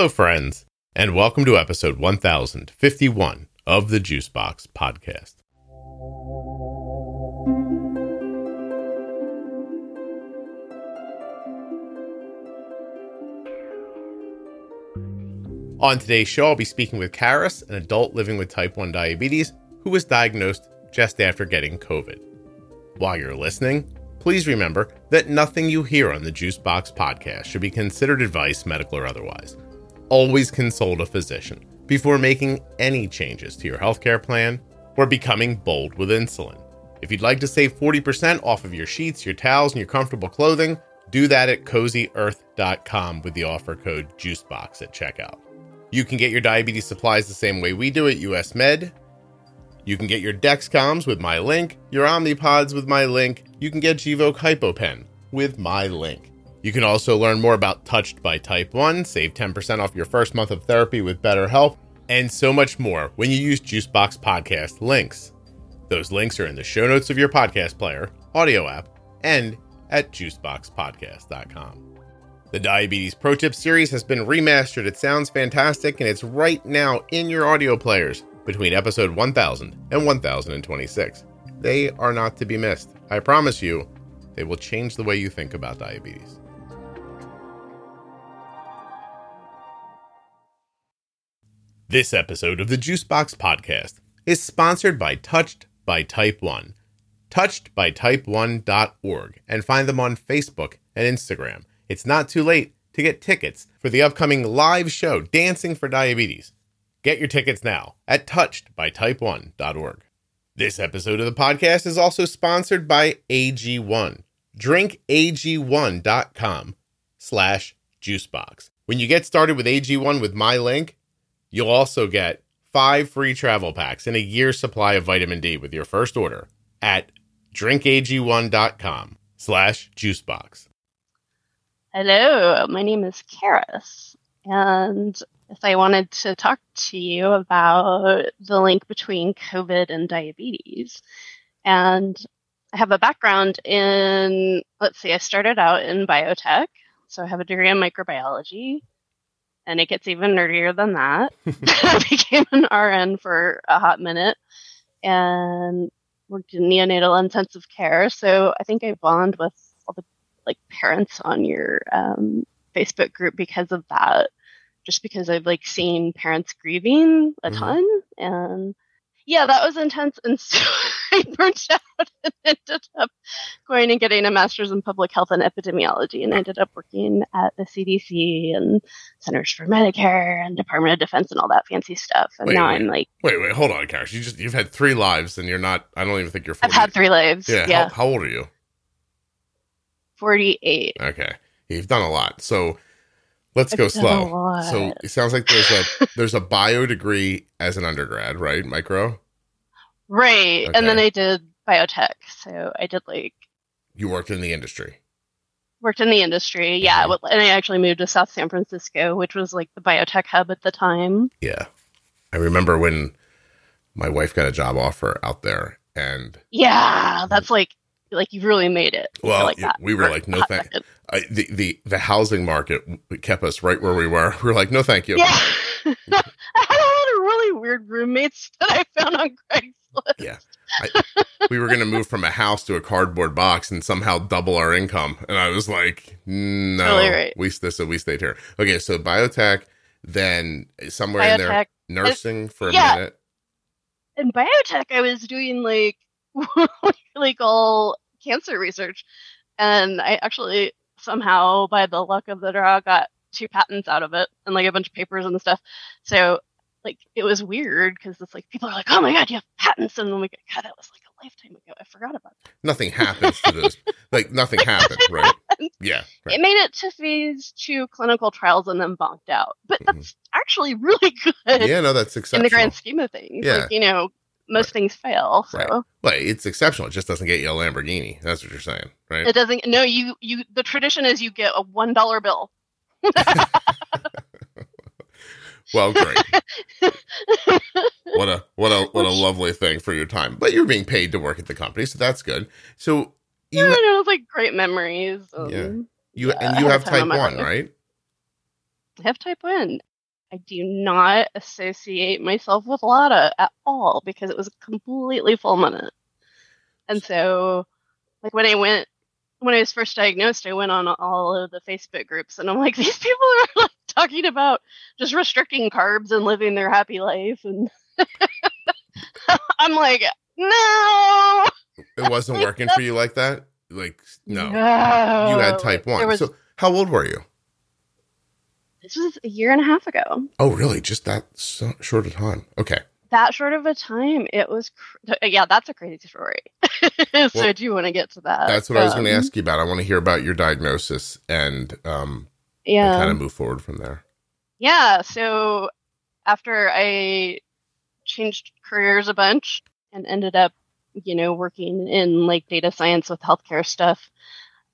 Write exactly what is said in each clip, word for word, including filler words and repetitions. Hello, friends, and welcome to episode one thousand fifty-one of the Juicebox Podcast. On today's show, I'll be speaking with Charis, an adult living with type one diabetes who was diagnosed just after getting COVID. While you're listening, please remember that nothing you hear on the Juicebox Podcast should be considered advice, medical or otherwise. Always consult a physician before making any changes to your healthcare plan or becoming bold with insulin. If you'd like to save forty percent off of your sheets, your towels, and your comfortable clothing, do that at cozy earth dot com with the offer code Juicebox at checkout. You can get your diabetes supplies the same way we do at U S Med. You can get your Dexcoms with my link, your Omnipods with my link. You can get Gvoke HypoPen with my link. You can also learn more about Touched by Type one, save ten percent off your first month of therapy with BetterHelp, and so much more when you use Juicebox Podcast links. Those links are in the show notes of your podcast player, audio app, and at juicebox podcast dot com. The Diabetes Pro Tip series has been remastered. It sounds fantastic, and it's right now in your audio players between episode one thousand and one thousand twenty-six. They are not to be missed. I promise you, they will change the way you think about diabetes. This episode of the Juicebox Podcast is sponsored by Touched by Type one. touched by type one dot org, and find them on Facebook and Instagram. It's not too late to get tickets for the upcoming live show, Dancing for Diabetes. Get your tickets now at touched by type one dot org. This episode of the podcast is also sponsored by A G one. Drink A G one dot com slash juicebox. When you get started with A G one with my link, you'll also get five free travel packs and a year's supply of vitamin D with your first order at drink A G one dot com slash juicebox. Hello, my name is Charis, and I wanted to talk to you about the link between COVID and diabetes. And I have a background in, let's see, I started out in biotech, so I have a degree in microbiology, and it gets even nerdier than that. I became an R N for a hot minute, and worked in neonatal intensive care, so I think I bond with all the like parents on your um, Facebook group because of that, just because I've like seen parents grieving a mm-hmm. ton. And yeah, that was intense. And so I burnt out and ended up going and getting a master's in public health and epidemiology, and ended up working at the C D C and Centers for Medicare and Department of Defense and all that fancy stuff. And wait, now wait, I'm like, wait, wait, hold on, Charis. You just, you've had three lives and you're not, I don't even think you're forty. I've had three lives. Yeah. yeah. How, how old are you? forty-eight. Okay. You've done a lot. So let's I've go slow. So it sounds like there's a there's a bio degree as an undergrad, right? Micro? Right. Okay. And then I did biotech. So I did like... You worked in the industry. Worked in the industry. Yeah. Mm-hmm. And I actually moved to South San Francisco, which was like the biotech hub at the time. Yeah. I remember when my wife got a job offer out there, and... Yeah. That's like... Like, you really made it. Well, like yeah, we were For like, no, thank you. The, the, the housing market kept us right where we were. We were like, no, thank you. Yeah. I had a lot of really weird roommates that I found on Craigslist. Yeah. I, we were going to move from a house to a cardboard box and somehow double our income. And I was like, no, totally right. we, so we stayed here. Okay, so biotech, then somewhere biotech. in there, nursing I, for a yeah. minute. In biotech, I was doing, like, legal cancer research, and I actually somehow by the luck of the draw got two patents out of it and like a bunch of papers and stuff. So like it was weird because it's like people are like, oh my god, you have patents, and I'm like, god, that was like a lifetime ago, I forgot about that. Nothing happens to those like nothing like, happened right happened. yeah right. It made it to phase two clinical trials and then bonked out, but that's mm-hmm. actually really good. Yeah, no, that's exceptional in the grand scheme of things. Yeah, like, you know, most right. things fail, so. Right. Well, it's exceptional. It just doesn't get you a Lamborghini. That's what you're saying, right? It doesn't. No, you, you. The tradition is you get a one dollar bill. Well, great. What a what a what a lovely thing for your time. But you're being paid to work at the company, so that's good. So you, yeah, I know, it's like great memories. Um, yeah. You yeah, and you have type one, right? I have type one. I do not associate myself with Lada at all because it was completely fulminant. And so, like, when I went, when I was first diagnosed, I went on all of the Facebook groups, and I'm like, these people are like talking about just restricting carbs and living their happy life. And I'm like, no! It wasn't working for you like that? Like, no. no. You had type one. Was, so how old were you? This was a year and a half ago. Oh, really? Just that so short a time? Okay. That short of a time, it was, cr- yeah, that's a crazy story. so well, do you want to get to that? That's what um, I was going to ask you about. I want to hear about your diagnosis and, um, yeah. and kind of move forward from there. Yeah, so after I changed careers a bunch and ended up, you know, working in like data science with healthcare stuff,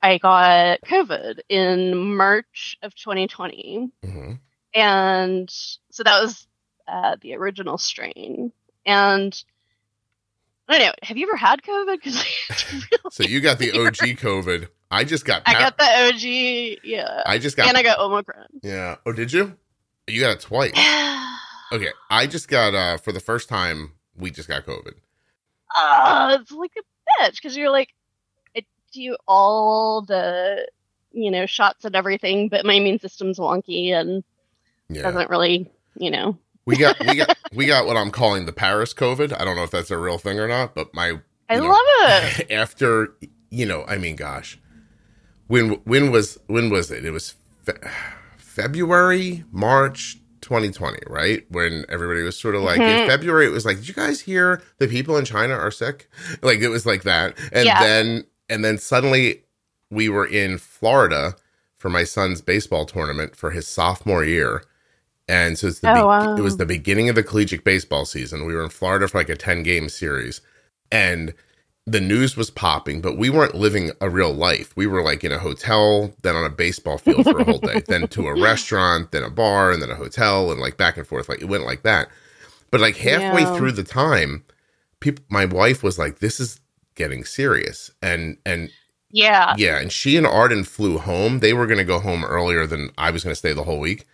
I got COVID in March of twenty twenty. Mm-hmm. And so that was Uh, the original strain. And I don't know, have you ever had COVID? Because really so you got the O G weird. COVID. I just got pa- I got the O G, yeah. I just got And I got Omicron. Yeah. Oh, did you? You got it twice. Okay. I just got uh for the first time we just got COVID. Uh it's like a bitch because you're like, I do all the, you know, shots and everything, but my immune system's wonky and yeah. doesn't really, you know. We got we got we got what I'm calling the Paris COVID. I don't know if that's a real thing or not, but my I know, love it. After you know, I mean, gosh, when when was when was it? It was fe- February, March, twenty twenty, right? When everybody was sort of like mm-hmm. in February, it was like, did you guys hear the people in China are sick? Like it was like that, and yeah. then and then suddenly we were in Florida for my son's baseball tournament for his sophomore year. And so it's the oh, be- wow. it was the beginning of the collegiate baseball season. We were in Florida for like a ten-game series. And the news was popping, but we weren't living a real life. We were like in a hotel, then on a baseball field for a whole day, then to a restaurant, then a bar, and then a hotel, and like back and forth. Like it went like that. But like halfway yeah. through the time, people, my wife was like, this is getting serious. And and yeah. Yeah, and she and Arden flew home. They were going to go home earlier than I was going to stay the whole week.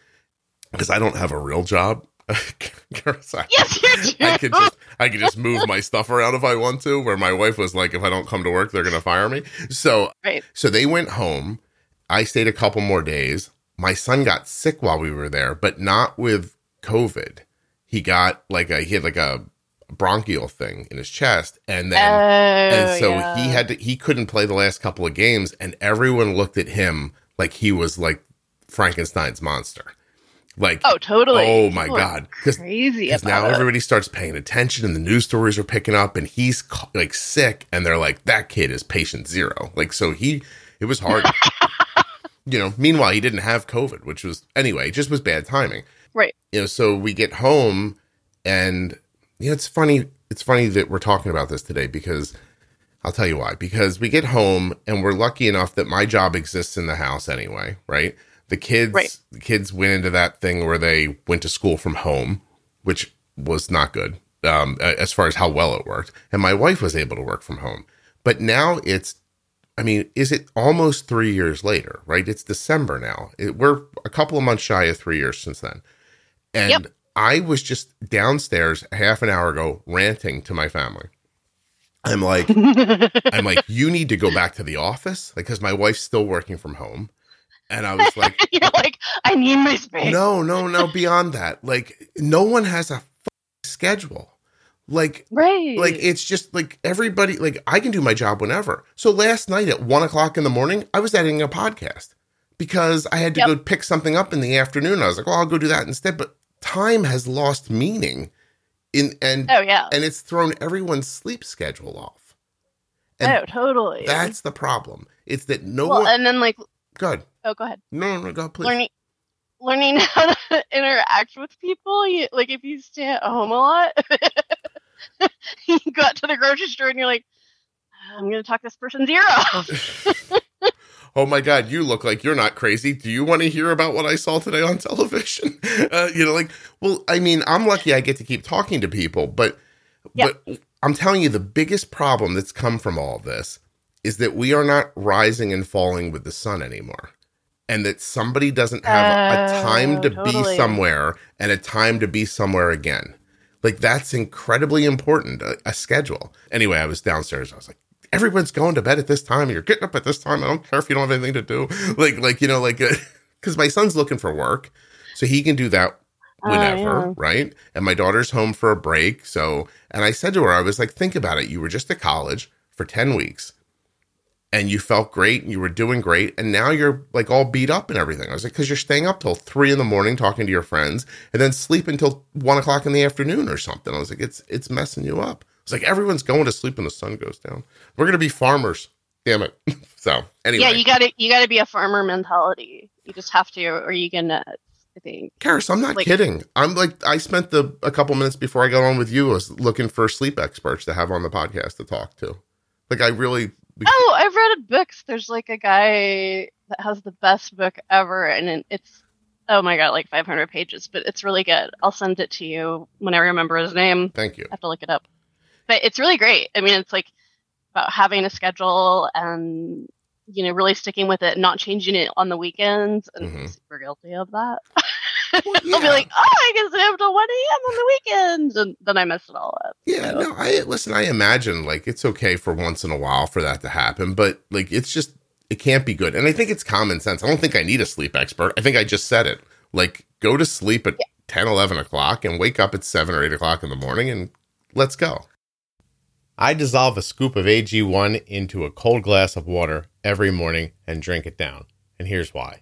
Because I don't have a real job. Yes, you do. I could just I could just move my stuff around if I want to, where my wife was like, if I don't come to work, they're going to fire me. So, right. so they went home. I stayed a couple more days. My son got sick while we were there, but not with COVID. He got like a, he had like a bronchial thing in his chest. And then, oh, and so yeah. he had to, he couldn't play the last couple of games. And everyone looked at him like he was like Frankenstein's monster. Like, oh, totally. Oh, my People God. Because now it. everybody starts paying attention and the news stories are picking up and he's like sick. And they're like, that kid is patient zero. Like, so he, it was hard. You know, meanwhile, he didn't have COVID, which was anyway, just was bad timing. Right. You know, so we get home and, you know, it's funny. It's funny that we're talking about this today because I'll tell you why. Because we get home and we're lucky enough that my job exists in the house anyway. Right. The kids right. the kids went into that thing where they went to school from home, which was not good um, as far as how well it worked. And my wife was able to work from home. But now it's, I mean, is it almost three years later, right? It's December now. It, we're a couple of months shy of three years since then. And yep. I was just downstairs half an hour ago ranting to my family. I'm like, I'm like, you need to go back to the office because my wife's still working from home. And I was like, you're like, I need my space. No, no, no. Beyond that, like, no one has a f- schedule. Like, right. like, it's just like everybody, like, I can do my job whenever. So last night at one o'clock in the morning, I was editing a podcast because I had to yep. go pick something up in the afternoon. I was like, well, I'll go do that instead. But time has lost meaning in, and, oh, yeah. and it's thrown everyone's sleep schedule off. And oh, totally. That's the problem. It's that no well, one. And then, like, good. Oh, go ahead. No, no, no, go please. Learning, learning how to interact with people. You, like, if you stay at home a lot, you go out to the grocery store and you're like, I'm going to talk this person's ear off. Oh, my God, you look like you're not crazy. Do you want to hear about what I saw today on television? Uh, you know, like, well, I mean, I'm lucky I get to keep talking to people, but, yep. but I'm telling you, the biggest problem that's come from all this is that we are not rising and falling with the sun anymore. and that somebody doesn't have uh, a time to totally. be somewhere and a time to be somewhere again. Like, that's incredibly important, a, a schedule. Anyway, I was downstairs. I was like, everyone's going to bed at this time. You're getting up at this time. I don't care if you don't have anything to do. Like, like you know, like, because my son's looking for work, so he can do that whenever, uh, yeah. right? And my daughter's home for a break. So, and I said to her, I was like, think about it. You were just at college for ten weeks. And you felt great and you were doing great. And now you're like all beat up and everything. I was like, because you're staying up till three in the morning talking to your friends and then sleep until one o'clock in the afternoon or something. I was like, it's it's messing you up. It's like everyone's going to sleep when the sun goes down. We're going to be farmers. Damn it. So anyway. Yeah, you got to you got to be a farmer mentality. You just have to, or you can, uh, I think. Charis, I'm not like, kidding. I'm like, I spent the a couple minutes before I got on with you, I was looking for sleep experts to have on the podcast to talk to. Like, I really... Oh, I've read books. There's like a guy that has the best book ever, and it's, oh my god, like five hundred pages, but it's really good. I'll send it to you when I remember his name. Thank you. I have to look it up. But it's really great. I mean, it's like about having a schedule and, you know, really sticking with it, not changing it on the weekends, and mm-hmm. I'm super guilty of that. Well, yeah. I'll be like, oh, I guess I have till one a.m. on the weekends, and then I mess it all up. Yeah, so. no, I listen, I imagine, like, it's okay for once in a while for that to happen, but, like, it's just, it can't be good. And I think it's common sense. I don't think I need a sleep expert. I think I just said it. Like, go to sleep at yeah. ten, eleven o'clock and wake up at seven or eight o'clock in the morning, and let's go. I dissolve a scoop of A G one into a cold glass of water every morning and drink it down. And here's why.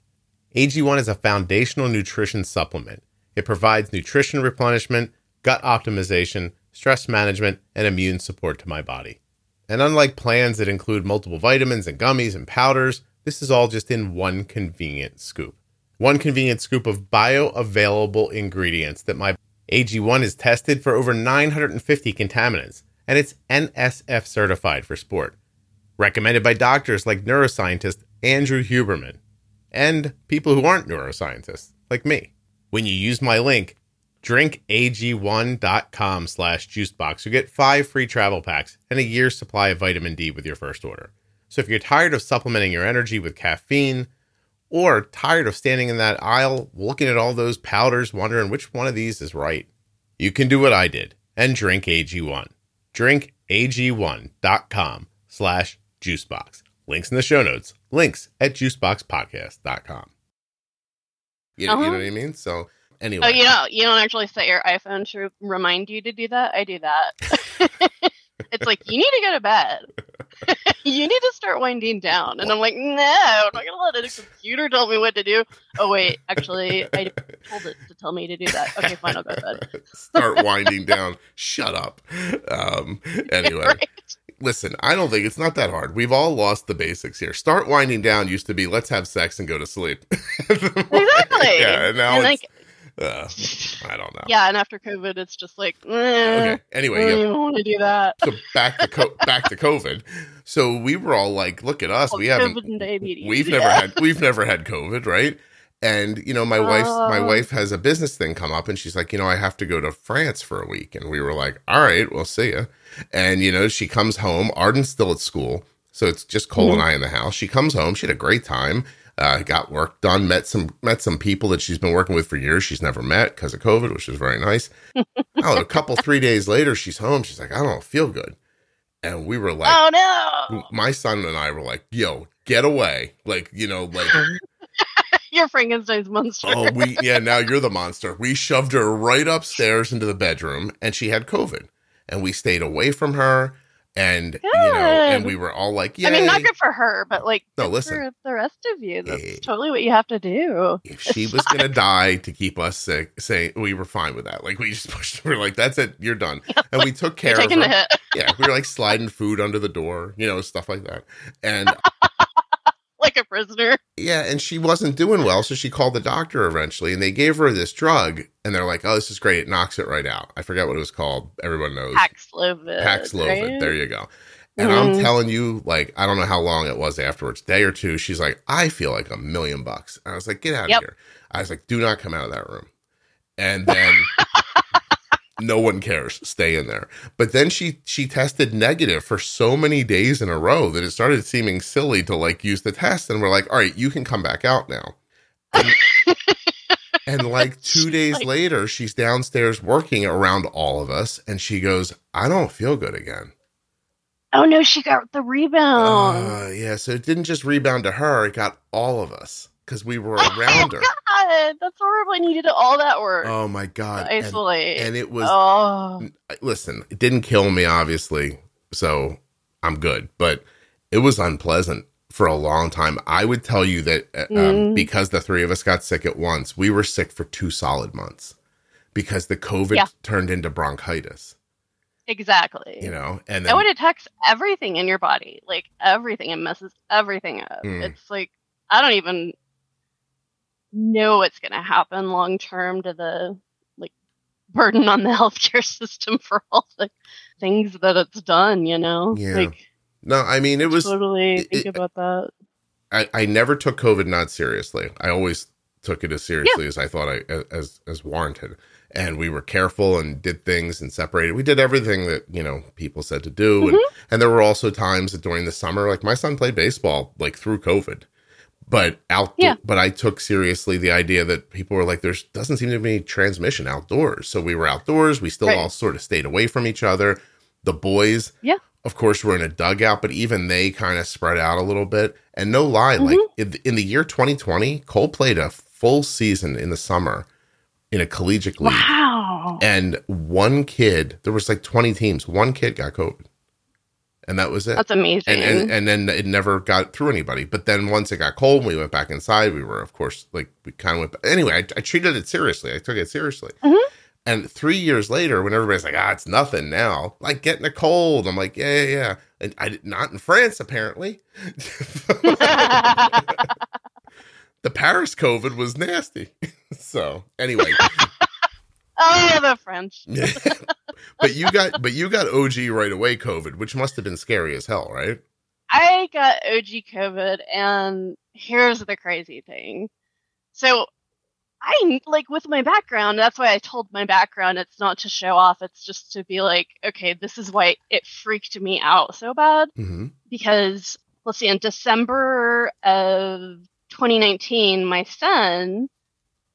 A G one is a foundational nutrition supplement. It provides nutrition replenishment, gut optimization, stress management, and immune support to my body. And unlike plans that include multiple vitamins and gummies and powders, this is all just in one convenient scoop. One convenient scoop of bioavailable ingredients that my A G one is tested for over nine hundred fifty contaminants, and it's N S F certified for sport. Recommended by doctors like neuroscientist Andrew Huberman. And people who aren't neuroscientists, like me. When you use my link, drinkag1.com slash juicebox, you get five free travel packs and a year's supply of vitamin D with your first order. So if you're tired of supplementing your energy with caffeine, or tired of standing in that aisle, looking at all those powders, wondering which one of these is right, you can do what I did and drink A G one. drinkag1.com slash juicebox. Links in the show notes. Links at juicebox podcast dot com. You know, uh-huh. you know what I mean? So anyway. Oh, you don't, you don't actually set your iPhone to remind you to do that? I do that. It's like, you need to go to bed. You need to start winding down. And I'm like, no, I'm not going to let a computer tell me what to do. Oh, wait, actually, I told it to tell me to do that. Okay, fine, I'll go to bed. Start winding down. Shut up. Um, anyway. Right? Listen, I don't think it's not that hard. We've all lost the basics here. Start winding down used to be let's have sex and go to sleep. Exactly. Yeah, and now and it's, like, uh, I don't know. Yeah, and after COVID, it's just like, eh, okay. Anyway, I don't even want to do that. So back to co- back to COVID. So we were all like, look at us. Well, we haven't. COVID and diabetes. We've yeah. never had. We've never had COVID, right? And you know, my uh, wife, my wife has a business thing come up, and she's like, you know, I have to go to France for a week, and we were like, all right, we'll see ya. And you know, she comes home. Arden's still at school, so it's just Cole mm-hmm. and I in the house. She comes home. She had a great time. Uh, got work done. Met some met some people that she's been working with for years. She's never met because of COVID, which was very nice. Oh, a couple three days later, she's home. She's like, I don't feel good, and we were like, oh no. My son and I were like, yo, get away, like you know, like. You're Frankenstein's monster. Oh, we yeah, now you're the monster. We shoved her right upstairs into the bedroom, and she had COVID. And we stayed away from her, and good. you know, and we were all like, yeah. I mean, not good for her, but like no, listen, for the rest of you. That's it, totally what you have to do. If she it's was not... gonna die to keep us sick, say we were fine with that. Like we just pushed her, like, that's it, you're done. Yeah, and like, we took care of her. The hit. Yeah, we were like sliding food under the door, you know, stuff like that. And like a prisoner. Yeah, and she wasn't doing well, so she called the doctor eventually, and they gave her this drug, and they're like, oh, this is great. It knocks it right out. I forget what it was called. Everyone knows. Paxlovid. Paxlovid. Right? There you go. And mm-hmm. I'm telling you, like, I don't know how long it was afterwards, day or two, she's like, I feel like a million bucks. And I was like, get out yep. of here. I was like, do not come out of that room. And then... No one cares. Stay in there. But then she she tested negative for so many days in a row that it started seeming silly to like use the test. And we're like, all right, you can come back out now. And, and like two days like, later, she's downstairs working around all of us. And she goes, I don't feel good again. Oh, no, she got the rebound. Uh, yeah, so it didn't just rebound to her. It got all of us because we were around her. God, that's horrible. I needed all that work. Oh, my God. Isolate. And, and it was, oh. Listen, it didn't kill me, obviously, so I'm good. But it was unpleasant for a long time. I would tell you that um, mm. because the three of us got sick at once, we were sick for two solid months because the COVID yeah. turned into bronchitis. Exactly. You know, and then, and it attacks everything in your body, like everything, and messes everything up. Mm. It's like, I don't even know what's going to happen long term to the like burden on the healthcare system for all the things that it's done, you know? Yeah. Like, no, I mean, it was totally it, think it, about that. I, I never took COVID not seriously. I always took it as seriously yeah. as I thought I, as, as warranted. And we were careful and did things and separated. We did everything that, you know, people said to do. Mm-hmm. And, and there were also times that during the summer, like my son played baseball, like through COVID, but out, yeah. but I took seriously the idea that people were like, there's doesn't seem to be any transmission outdoors. So we were outdoors. We still right. all sort of stayed away from each other. The boys, yeah. of course, were in a dugout, but even they kind of spread out a little bit. And no lie, mm-hmm. like in, in the year twenty twenty, Cole played a full season in the summer in a collegiate league. Wow. And one kid, there was like twenty teams. One kid got COVID. And that was it. That's amazing. And, and, and then it never got through anybody. But then once it got cold, we went back inside. We were, of course, like we kind of went back. Anyway, I, I treated it seriously. I took it seriously. Mm-hmm. And three years later, when everybody's like, ah, it's nothing now, like getting a cold. I'm like, yeah, yeah, yeah. And I did not in France, apparently. The Paris COVID was nasty. So anyway. Oh yeah, the French. But you got but you got O G right away COVID, which must have been scary as hell, right? I got O G COVID, and here's the crazy thing. So I like with my background, that's why I told my background it's not to show off, it's just to be like, okay, this is why it freaked me out so bad. Mm-hmm. Because let's see, in December of twenty nineteen, my son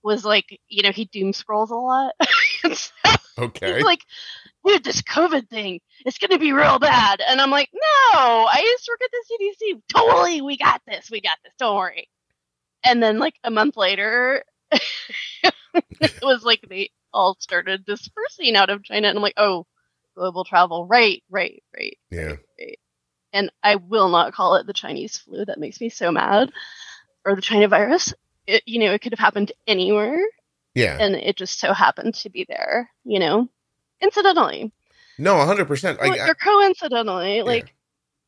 was like, you know, he doom scrolls a lot. So okay. He's like, dude, this COVID thing, it's going to be real bad. And I'm like, no, I used to work at the C D C. Totally. We got this. We got this. Don't worry. And then like a month later, it was like they all started dispersing out of China. And I'm like, oh, global travel. Right, right, right. Yeah. Right. And I will not call it the Chinese flu. That makes me so mad. Or the China virus, it, you know, it could have happened anywhere. Yeah. And it just so happened to be there, you know, incidentally. No, one hundred percent. Or, I, or coincidentally, I, like,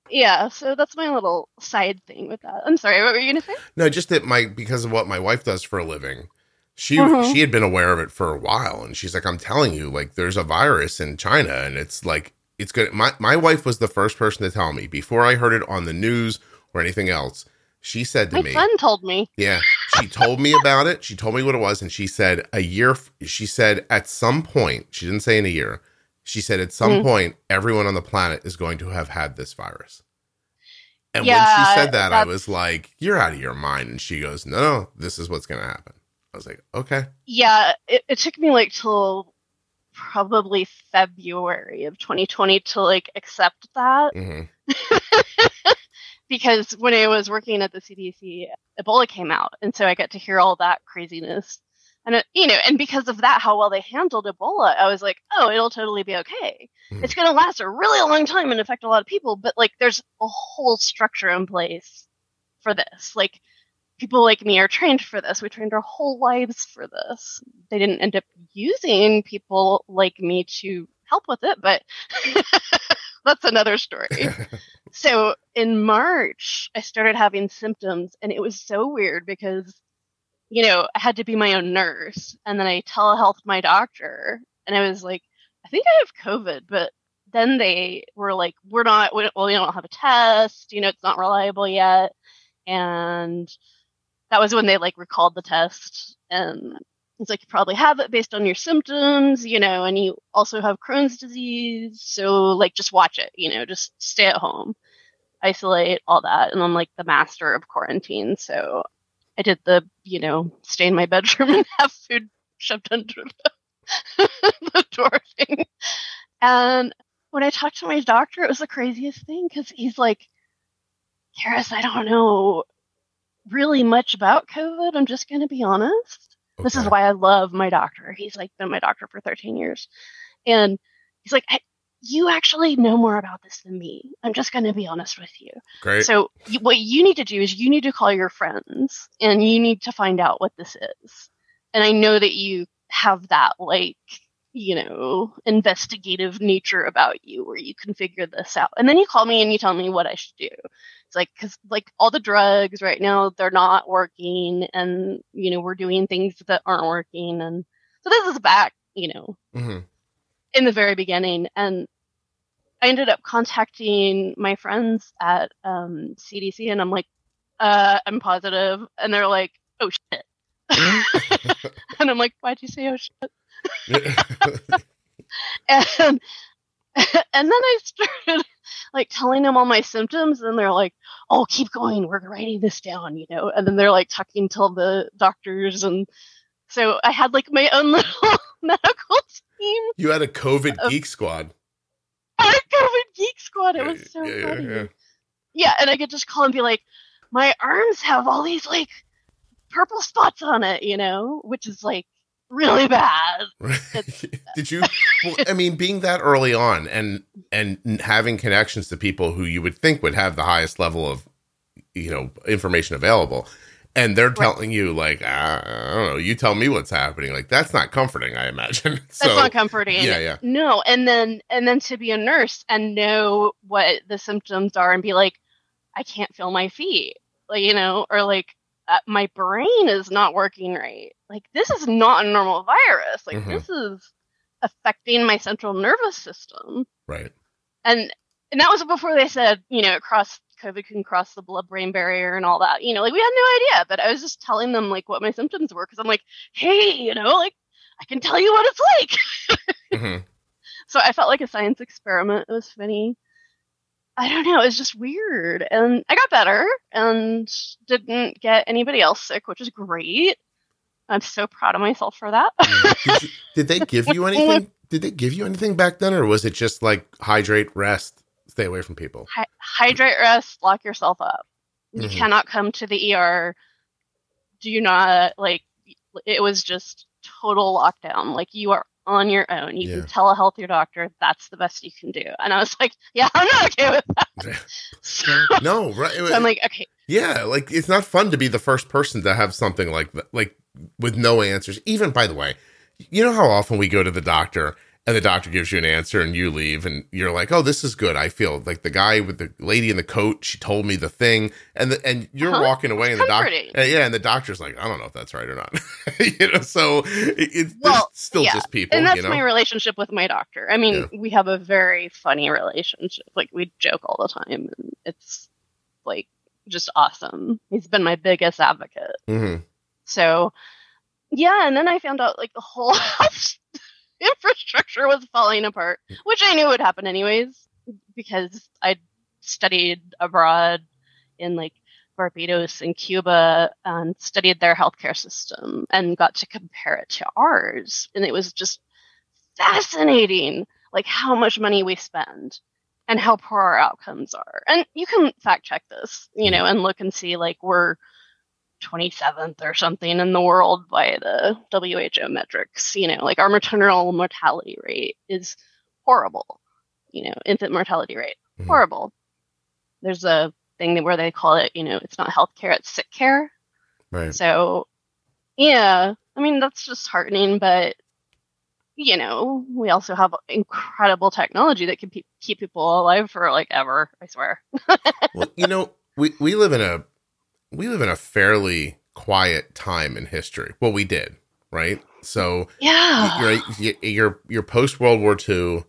yeah. yeah. So that's my little side thing with that. I'm sorry, what were you going to say? No, just that my, because of what my wife does for a living, she, mm-hmm. she had been aware of it for a while. And she's like, I'm telling you, like, there's a virus in China. And it's like, it's good. My, my wife was the first person to tell me before I heard it on the news or anything else. She said to my me, my son told me, yeah, she told me about it. She told me what it was. And she said a year, she said at some point, she didn't say in a year. She said at some mm-hmm. point, everyone on the planet is going to have had this virus. And yeah, when she said that, I was like, you're out of your mind. And she goes, no, no, this is what's going to happen. I was like, okay. Yeah. It, it took me like till probably February of twenty twenty to like accept that. Mm-hmm. Because when I was working at the C D C, Ebola came out. And so I got to hear all that craziness. And, it, you know, and because of that, how well they handled Ebola, I was like, oh, it'll totally be okay. Mm-hmm. It's going to last a really long time and affect a lot of people. But, like, there's a whole structure in place for this. Like, people like me are trained for this. We trained our whole lives for this. They didn't end up using people like me to help with it, but that's another story. So in March, I started having symptoms, and it was so weird because, you know, I had to be my own nurse, and then I telehealthed my doctor, and I was like, I think I have COVID, but then they were like, we're not, we don't, well, we don't have a test, you know, it's not reliable yet, and that was when they, like, recalled the test, and it's like, you probably have it based on your symptoms, you know, and you also have Crohn's disease. So, like, just watch it, you know, just stay at home, isolate, all that. And I'm like the master of quarantine. So I did the, you know, stay in my bedroom and have food shoved under the, the door thing. And when I talked to my doctor, it was the craziest thing because he's like, Charis, I don't know really much about COVID. I'm just going to be honest. Okay. This is why I love my doctor. He's like been my doctor for thirteen years. And he's like, I, you actually know more about this than me. I'm just going to be honest with you. Great. So you, what you need to do is you need to call your friends and you need to find out what this is. And I know that you have that, like, you know, investigative nature about you where you can figure this out. And then you call me and you tell me what I should do. It's like, because like all the drugs right now, they're not working, and, you know, we're doing things that aren't working. And so this is back, you know, mm-hmm. in the very beginning. And I ended up contacting my friends at um, C D C, and I'm like, uh, I'm positive. And they're like, oh, shit. And I'm like, why'd you say, oh, shit? and and then I started like telling them all my symptoms, and they're like, oh, keep going, we're writing this down, you know. And then they're like talking to the doctors, and so I had like my own little medical team. You had a COVID of, geek squad. I had a COVID geek squad. It yeah, was so yeah, funny. Yeah, yeah. yeah, and I could just call and be like, my arms have all these like purple spots on it, you know, which is like really bad. Did you well, I mean, being that early on and and having connections to people who you would think would have the highest level of, you know, information available, and they're right. telling you like, I don't know, you tell me what's happening, like that's not comforting, I imagine. That's so, not comforting. Yeah, yeah. No, and then and then to be a nurse and know what the symptoms are and be like, I can't feel my feet, like, you know, or like Uh, my brain is not working right. Like, this is not a normal virus. Like, mm-hmm. this is affecting my central nervous system. Right. And and that was before they said, you know, it crossed, COVID can cross the blood-brain barrier and all that. You know, like, we had no idea. But I was just telling them, like, what my symptoms were. Because I'm like, hey, you know, like, I can tell you what it's like. mm-hmm. So I felt like a science experiment. It was funny. I don't know. It was just weird. And I got better and didn't get anybody else sick, which is great. I'm so proud of myself for that. did, you, did they give you anything? Did they give you anything back then? Or was it just like hydrate, rest, stay away from people? Hi- hydrate, rest, lock yourself up. You mm-hmm. cannot come to the E R. Do not, like, it was just total lockdown. Like, you are on your own. You yeah. can telehealth your doctor. That's the best you can do. And I was like, yeah, I'm not okay with that. So, no, right. So I'm like, okay. Yeah, like, it's not fun to be the first person to have something like that, like with no answers. Even, by the way, you know how often we go to the doctor and the doctor gives you an answer and you leave and you're like, oh, this is good. I feel like the guy with the lady in the coat, she told me the thing. And the, and you're uh-huh. walking away that's and the doctor, yeah, and the doctor's like, I don't know if that's right or not. You know, so it, it's well, still yeah. just people. And that's you know? my relationship with my doctor. I mean, yeah. we have a very funny relationship. Like, we joke all the time. And it's like just awesome. He's been my biggest advocate. Mm-hmm. So yeah. And then I found out like the whole house infrastructure was falling apart, which I knew would happen anyways, because I studied abroad in like Barbados and Cuba and studied their healthcare system and got to compare it to ours. And it was just fascinating, like how much money we spend and how poor our outcomes are. And you can fact check this, you know, and look and see like we're twenty-seventh or something in the world by the W H O metrics, you know, like our maternal mortality rate is horrible, you know, infant mortality rate, mm-hmm. horrible. There's a thing that where they call it, you know, it's not healthcare, it's sick care. Right. So, yeah, I mean, that's just heartening, but, you know, we also have incredible technology that can pe- keep people alive for like ever, I swear. Well, you know, we, we live in a, We live in a fairly quiet time in history. Well, we did, right? So yeah, you're you're, you're post World War Two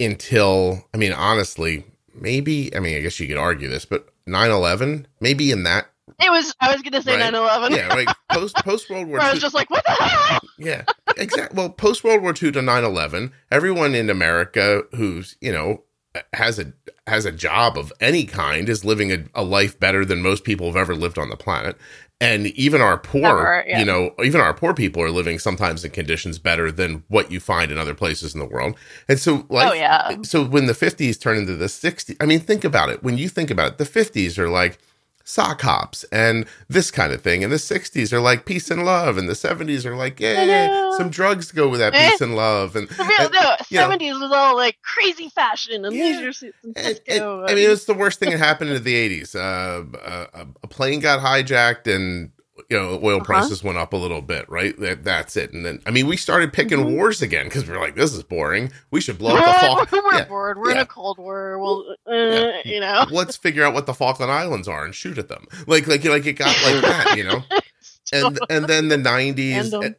until, I mean, honestly, maybe, I mean, I guess you could argue this, but nine eleven, maybe in that it was. I was going to say right? nine eleven. Yeah, right. Post post World War Two. I was just like, what the hell? Yeah, exactly. Well, post World War Two to nine eleven, everyone in America who's, you know, has a has a job of any kind is living a, a life better than most people have ever lived on the planet. And even our poor, Never, yeah. you know, even our poor people are living sometimes in conditions better than what you find in other places in the world. And so, like, oh, yeah. so when the fifties turn into the sixties, I mean, think about it. When you think about it, the fifties are like sock hops and this kind of thing. And the sixties are like peace and love. And the seventies are like, yeah, yeah some drugs to go with that eh? peace and love. And, real, and no, seventies was all like crazy fashion and yeah. leisure suits and disco. I mean, it was the worst thing that happened in the eighties. Uh, a, a plane got hijacked and, you know, oil uh-huh. prices went up a little bit, right? That, that's it. And then, I mean, we started picking mm-hmm. wars again because we were like, this is boring. We should blow up the Falkland. We're yeah. bored. We're yeah. in a Cold War. We'll, uh, yeah. you know. Let's figure out what the Falkland Islands are and shoot at them. Like, like, like it got like that, you know? and and then the nineties are,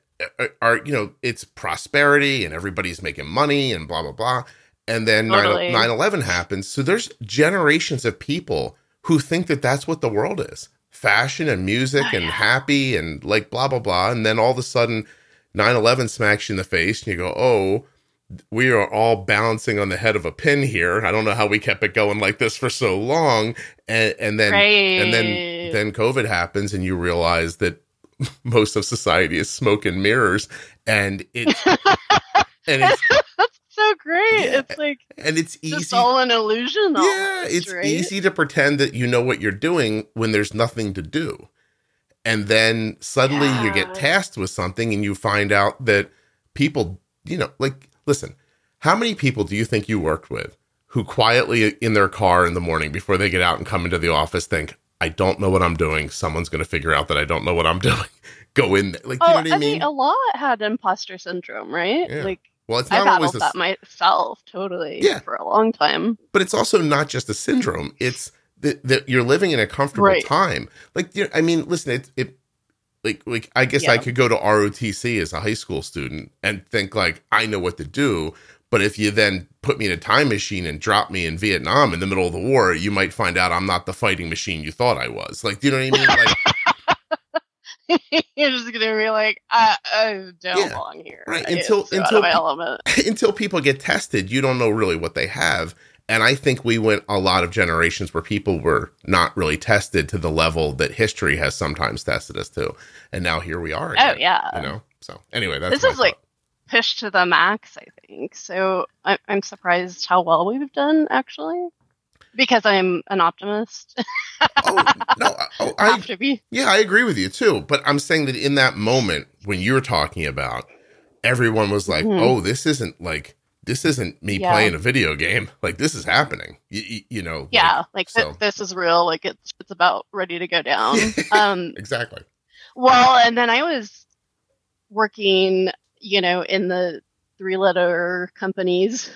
are, you know, it's prosperity and everybody's making money and blah, blah, blah. And then totally. nine eleven happens. So there's generations of people who think that that's what the world is. Fashion and music oh, and yeah. happy and like blah, blah, blah. And then all of a sudden nine eleven smacks you in the face and you go, oh, we are all balancing on the head of a pin here. I don't know how we kept it going like this for so long. And, and then, right. and then, then COVID happens and you realize that most of society is smoke and mirrors and it's, and it's, so great yeah. it's like and it's easy it's all an illusion almost, yeah it's right? easy to pretend that you know what you're doing when there's nothing to do, and then suddenly yeah. you get tasked with something and you find out that people, you know, like, listen, how many people do you think you worked with who quietly in their car in the morning before they get out and come into the office think, I don't know what I'm doing, someone's going to figure out that I don't know what I'm doing, go in there. like oh, you know what I, I mean? mean a lot had imposter syndrome, right? yeah. Like, well, it's not I always a, that myself totally yeah. for a long time. But it's also not just a syndrome. It's that, that you're living in a comfortable right. time. Like, you know, I mean, listen, it, it like, like, I guess yeah. I could go to R O T C as a high school student and think like, I know what to do. But if you then put me in a time machine and drop me in Vietnam in the middle of the war, you might find out I'm not the fighting machine you thought I was. Like, do you know what I mean? Like, you're just gonna be like, I, I don't yeah, belong here. Right until so until pe- until people get tested, you don't know really what they have. And I think we went a lot of generations where people were not really tested to the level that history has sometimes tested us to. And now here we are. Again, oh yeah. You know. So anyway, that's this is thought. like pushed to the max, I think. So I- I'm surprised how well we've done actually. Because I'm an optimist. oh, no, oh, I have to be. Yeah, I agree with you too. But I'm saying that in that moment when you were talking about, everyone was like, mm-hmm. "Oh, this isn't like this isn't me yeah. playing a video game. Like this is happening." You, you, you know. Yeah, like, like so. th- this is real. Like it's it's about ready to go down. Um, exactly. Well, and then I was working, you know, in the three-letter companies,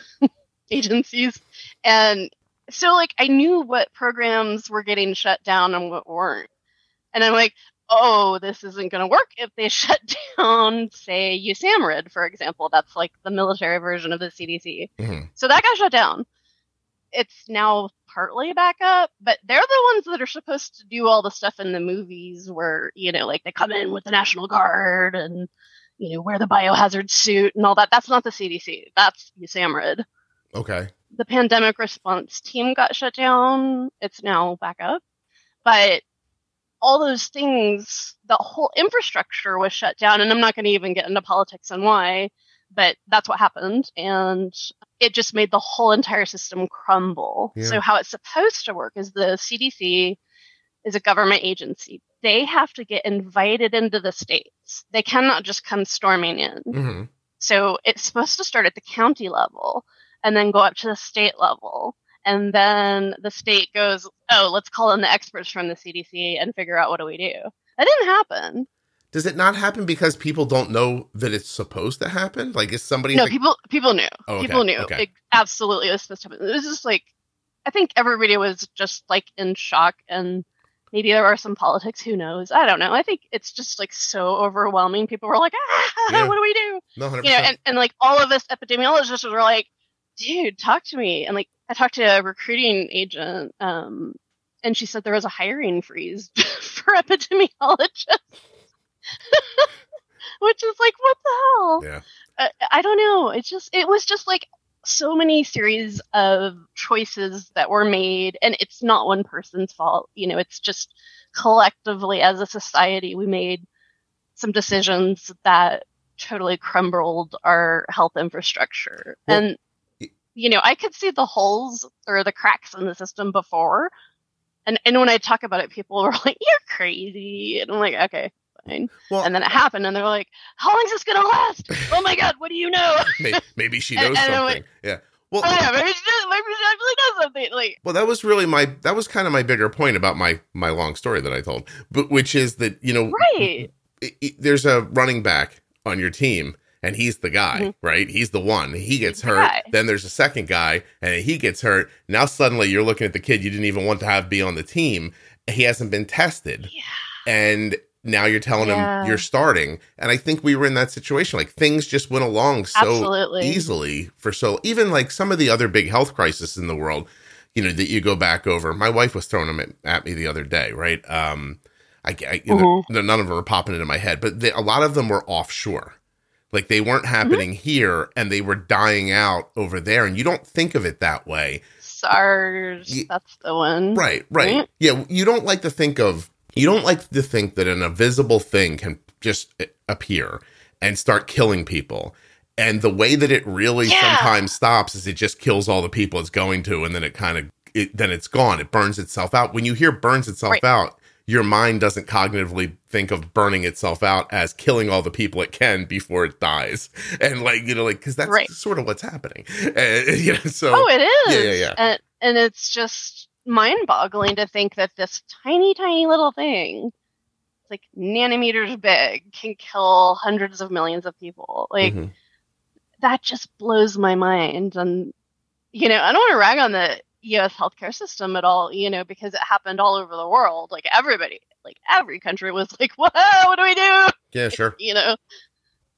agencies, and. So, like, I knew what programs were getting shut down and what weren't. And I'm like, oh, this isn't going to work if they shut down, say, USAMRID, for example. That's, like, the military version of the C D C. Mm-hmm. So that got shut down. It's now partly back up, but they're the ones that are supposed to do all the stuff in the movies where, you know, like, they come in with the National Guard and, you know, wear the biohazard suit and all that. That's not the C D C. That's USAMRID. Okay. The pandemic response team got shut down. It's now back up. But all those things, the whole infrastructure was shut down. And I'm not going to even get into politics and why, but that's what happened. And it just made the whole entire system crumble. Yeah. So how it's supposed to work is the C D C is a government agency. They have to get invited into the states. They cannot just come storming in. Mm-hmm. So it's supposed to start at the county level. And then go up to the state level. And then the state goes, oh, let's call in the experts from the C D C and figure out what do we do. That didn't happen. Does it not happen because people don't know that it's supposed to happen? Like, is somebody... No, think- people people knew. Oh, okay. People knew. Okay. It absolutely was supposed to happen. It was just like, I think everybody was just like in shock. And maybe there are some politics. Who knows? I don't know. I think it's just like so overwhelming. People were like, ah, yeah. what do we do? No, one hundred percent. You know, and, and like all of us epidemiologists were like, dude, talk to me. And like, I talked to a recruiting agent, um, and she said there was a hiring freeze for epidemiologists, which is like, what the hell? Yeah. Uh, I don't know. It's just, it was just like so many series of choices that were made, and it's not one person's fault. You know, it's just collectively as a society, we made some decisions that totally crumbled our health infrastructure. Well, and, you know, I could see the holes or the cracks in the system before. And and when I talk about it, people were like, you're crazy. And I'm like, okay, fine. Well, and then it happened. And they're like, how long is this going to last? Oh, my God. What do you know? maybe, maybe she knows and, and something. Like, yeah. Well, oh, yeah, maybe she does. Maybe she actually knows something. Like, well, that was really my, that was kind of my bigger point about my, my long story that I told, but which is that, you know, right. it, it, there's a running back on your team. And he's the guy, mm-hmm. right? He's the one. He gets hurt. Yeah. Then there's a second guy, and he gets hurt. Now suddenly you're looking at the kid you didn't even want to have be on the team. He hasn't been tested. Yeah. And now you're telling yeah. him you're starting. And I think we were in that situation. Like, things just went along so Absolutely. easily for so... Even, like, some of the other big health crises in the world, you know, that you go back over. My wife was throwing them at, at me the other day, right? Um, I, I you mm-hmm. know, none of them are popping into my head. But they, a lot of them were offshore. Like, they weren't happening mm-hmm. here, and they were dying out over there. And you don't think of it that way. SARS, you, that's the one. Right, right, right. Yeah, you don't like to think of, you don't like to think that an invisible thing can just appear and start killing people. And the way that it really yeah. sometimes stops is it just kills all the people it's going to, and then it kind of, it, then it's gone. It burns itself out. When you hear burns itself right. out, your mind doesn't cognitively think of burning itself out as killing all the people it can before it dies. And, like, you know, like, because that's right. sort of what's happening. Uh, you know, so, oh, it is. Yeah, yeah, yeah. And, and it's just mind boggling to think that this tiny, tiny little thing, like nanometers big, can kill hundreds of millions of people. Like, mm-hmm. that just blows my mind. And, you know, I don't want to rag on the U S healthcare system at all, you know, because it happened all over the world. Like, everybody, like, every country was like, whoa, what do we do? Yeah, sure. You know,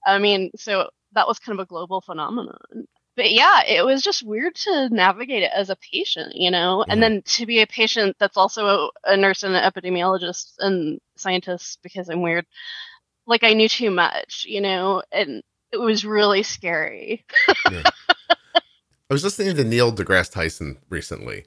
I mean, so that was kind of a global phenomenon. But yeah, it was just weird to navigate it as a patient, you know, mm-hmm. and then to be a patient that's also a, a nurse and an epidemiologist and scientist, because I'm weird. Like, I knew too much, you know, and it was really scary. Yeah. I was listening to Neil deGrasse Tyson recently,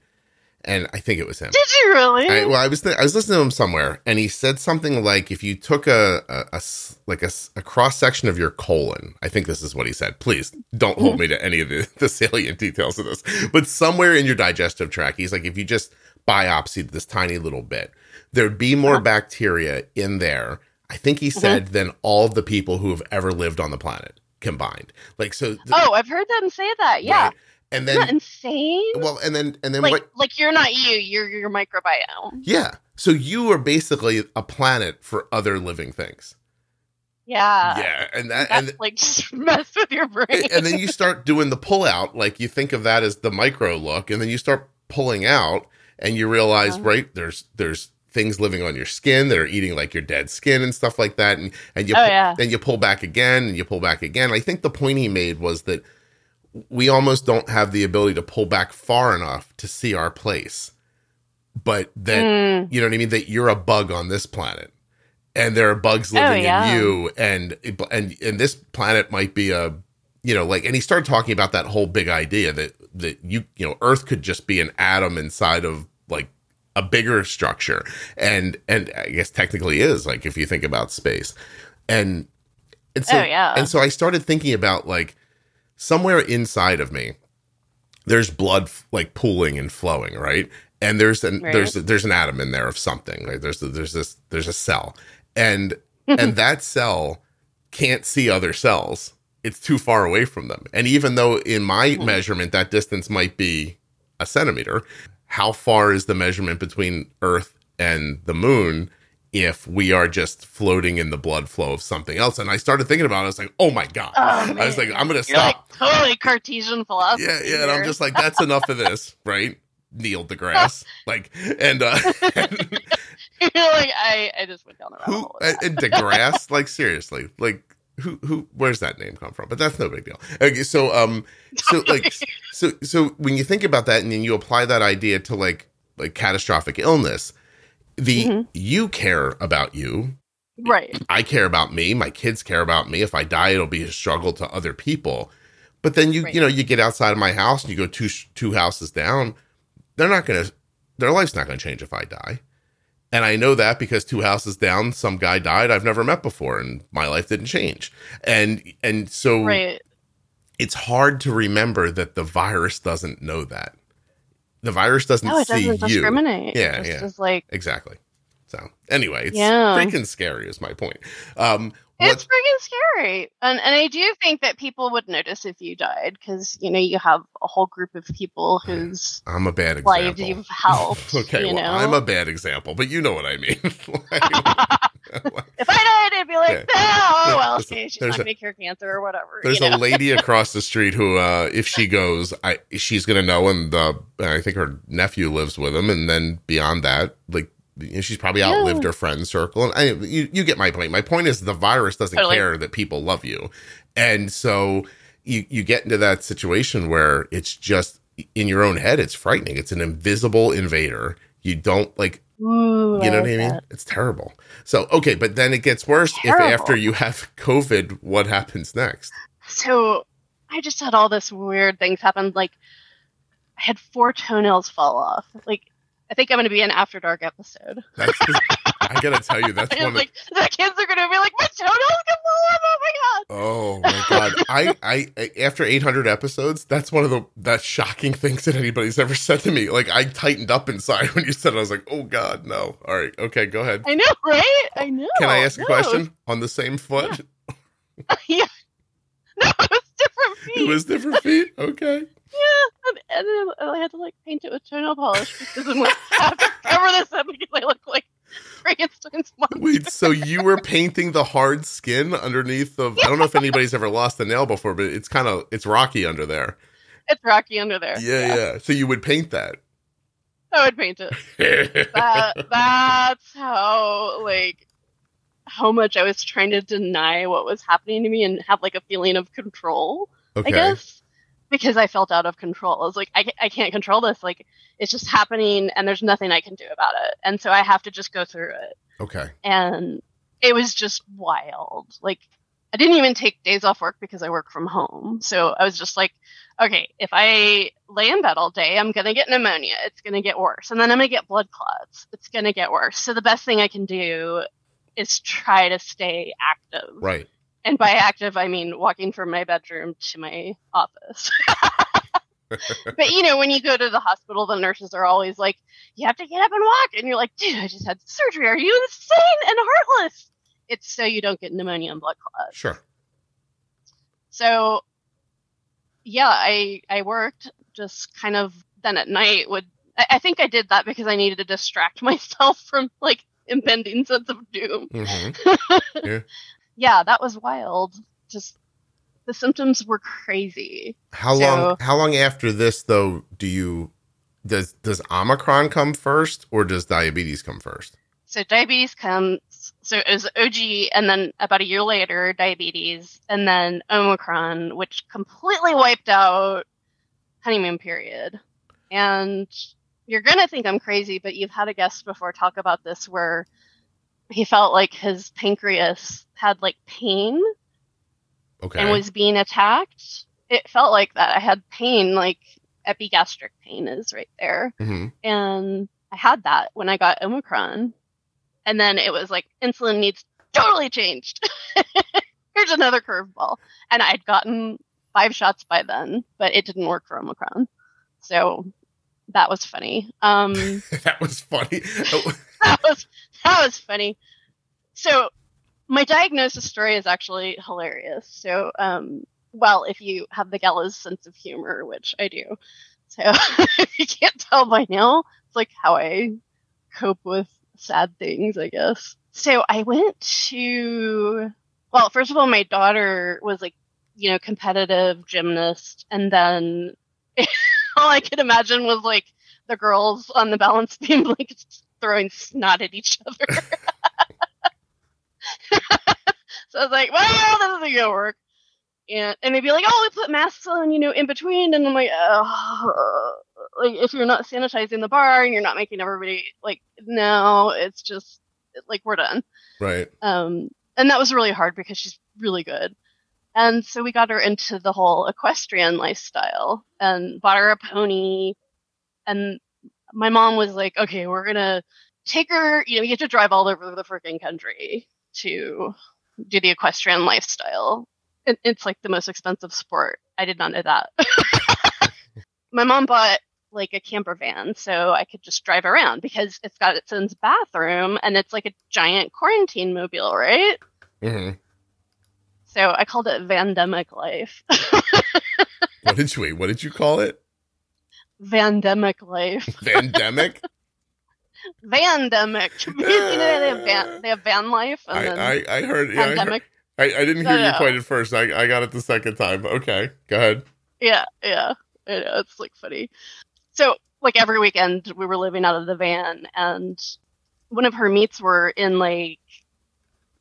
and I think it was him. Did you really? I, well, I was th- I was listening to him somewhere, and he said something like, "If you took a, a, a like a, a cross section of your colon," I think this is what he said. Please don't hold me to any of the, the salient details of this, but somewhere in your digestive tract, he's like, if you just biopsied this tiny little bit, there'd be more yeah. bacteria in there. I think he said mm-hmm. than all the people who have ever lived on the planet combined. Like, so. Th- oh, I've heard them say that. Yeah. Right? And then, isn't that insane? Well, and then, and then, like, what, like, you're not you, you're your microbiome. Yeah. So you are basically a planet for other living things. Yeah. Yeah. And that, That's and like, just mess with your brain. And then you start doing the pull out. Like, you think of that as the micro look, and then you start pulling out, and you realize, yeah. right, there's, there's things living on your skin that are eating, like, your dead skin and stuff like that. And, and you, oh, pu- yeah. then you pull back again, and you pull back again. I think the point he made was that we almost don't have the ability to pull back far enough to see our place. But then, mm. you know what I mean? That you're a bug on this planet, and there are bugs living oh, yeah. in you. And, and, and this planet might be a, you know, like, and he started talking about that whole big idea that, that you, you know, Earth could just be an atom inside of, like, a bigger structure. And, and I guess technically is, like, if you think about space. And, and so, oh, yeah. and so I started thinking about, like, somewhere inside of me, there's blood, like, pooling and flowing, right? And there's an right. there's there's an atom in there of something. Right? There's there's this there's a cell, and and that cell can't see other cells. It's too far away from them. And even though in my mm-hmm. measurement that distance might be a centimeter, how far is the measurement between Earth and the Moon? If we are just floating in the blood flow of something else. And I started thinking about it. I was like, oh, my God. Oh, I was like, I'm going to stop. Like, totally Cartesian philosophy. Yeah, yeah. Here. And I'm just like, that's enough of this, right? Neil deGrasse. Like, and... uh and, You're like, I, I just went down the rabbit hole. And deGrasse? Like, seriously. Like, who, who, where's that name come from? But that's no big deal. Okay, so, um, so, like, so, so when you think about that and then you apply that idea to, like, like catastrophic illness... The mm-hmm. you care about you. Right. I care about me. My kids care about me. If I die, it'll be a struggle to other people. But then you, right. you know, you get outside of my house and you go two two houses down. They're not going to, their life's not going to change if I die. And I know that because two houses down, some guy died I've never met before and my life didn't change. And, and so right. it's hard to remember that the virus doesn't know that. The virus doesn't no, it see doesn't you. Discriminate. Yeah, it's yeah. Just like... Exactly. So anyway, it's yeah. freaking scary is my point. Um, it's freaking scary. And and I do think that people would notice if you died because, you know, you have a whole group of people whose I'm a bad example. Lives you've helped. okay, you well, know? I'm a bad example, but you know what I mean. like, like, if I died, it'd be like, yeah. oh, well, there's okay, a, she's not going to cure cancer or whatever. There's you know? a lady across the street who, uh, if she goes, I she's going to know, and uh, I think her nephew lives with him, and then beyond that, like, she's probably outlived yeah. her friend circle. And I, you, you get my point. My point is the virus doesn't totally. care that people love you. And so you, you get into that situation where it's just in your own head. It's frightening. It's an invisible invader. You don't like, Ooh, you know I what I mean? That. It's terrible. So, okay. But then it gets worse if after you have COVID, what happens next? So I just had all this weird things happen. Like I had four toenails fall off. Like, I think I'm going to be an After Dark episode. That's, I got to tell you, that's one of like, the kids are going to be like, my toenails can fall off, oh my God. Oh my God. I, I, after eight hundred episodes, that's one of the that's shocking things that anybody's ever said to me. Like, I tightened up inside when you said it. I was like, oh God, no. All right. Okay, go ahead. I know, right? I know. Can I ask no. a question? On the same foot? Yeah. yeah. No, it was different feet. It was different feet? Okay. Yeah, and then I had to like paint it with toenail polish because I'm like, I have to cover this up because I look like Frankenstein's monster. Wait, so you were painting the hard skin underneath of? Yeah. I don't know if anybody's ever lost a nail before, but it's kind of it's rocky under there. It's rocky under there. Yeah, yeah. yeah. So you would paint that. I would paint it. that that's how like how much I was trying to deny what was happening to me and have like a feeling of control. Okay. I guess. Because I felt out of control. I was like, I, I can't control this. Like, it's just happening and there's nothing I can do about it. And so I have to just go through it. Okay. And it was just wild. Like, I didn't even take days off work because I work from home. So I was just like, okay, if I lay in bed all day, I'm going to get pneumonia. It's going to get worse. And then I'm going to get blood clots. It's going to get worse. So the best thing I can do is try to stay active. Right. And by active, I mean walking from my bedroom to my office. But, you know, when you go to the hospital, the nurses are always like, you have to get up and walk. And you're like, dude, I just had surgery. Are you insane and heartless? It's so you don't get pneumonia and blood clots. Sure. So, yeah, I I worked just kind of then at night. would I, I think I did that because I needed to distract myself from, like, impending sense of doom. Mm-hmm. Yeah. Yeah, that was wild. Just the symptoms were crazy. How so, long how long after this though do you does does Omicron come first or does diabetes come first? So diabetes comes so it was O G and then about a year later diabetes and then Omicron, which completely wiped out honeymoon period. And you're going to think I'm crazy, but you've had a guest before talk about this where he felt like his pancreas had like pain okay. and was being attacked. It felt like that. I had pain, like epigastric pain is right there. Mm-hmm. And I had that when I got Omicron. And then it was like, insulin needs totally changed. Here's another curveball. And I'd gotten five shots by then, but it didn't work for Omicron. So that was funny. Um, that was funny. that was That was funny. So my diagnosis story is actually hilarious. So, um, well, if you have the gallows sense of humor, which I do. So if you can't tell by now, it's like how I cope with sad things, I guess. So I went to, well, first of all, my daughter was like, you know, competitive gymnast. And then all I could imagine was like the girls on the balance beam, like, throwing snot at each other. So I was like, well, this isn't gonna work. And and they'd be like, oh, we put masks on, you know, in between. And I'm like, oh, like if you're not sanitizing the bar and you're not making everybody like, no, it's just like we're done. Right. Um, and that was really hard because she's really good. And so we got her into the whole equestrian lifestyle and bought her a pony. And my mom was like, okay, we're going to take her, you know, you have to drive all over the freaking country to do the equestrian lifestyle. And it's like the most expensive sport. I did not know that. My mom bought like a camper van so I could just drive around because it's got its own bathroom and it's like a giant quarantine mobile, right? Mm-hmm. So I called it Vandemic Life. What did you, wait, what did you call it? Vandemic Life. Vandemic? Vandemic. You know, they have van, they have van life. And I, then I, I heard. Yeah, pandemic. I, heard I, I didn't hear no, you no. quite at first. I, I got it the second time. Okay, go ahead. Yeah, yeah. I know, it's like funny. So, like every weekend, we were living out of the van, and one of her meets were in like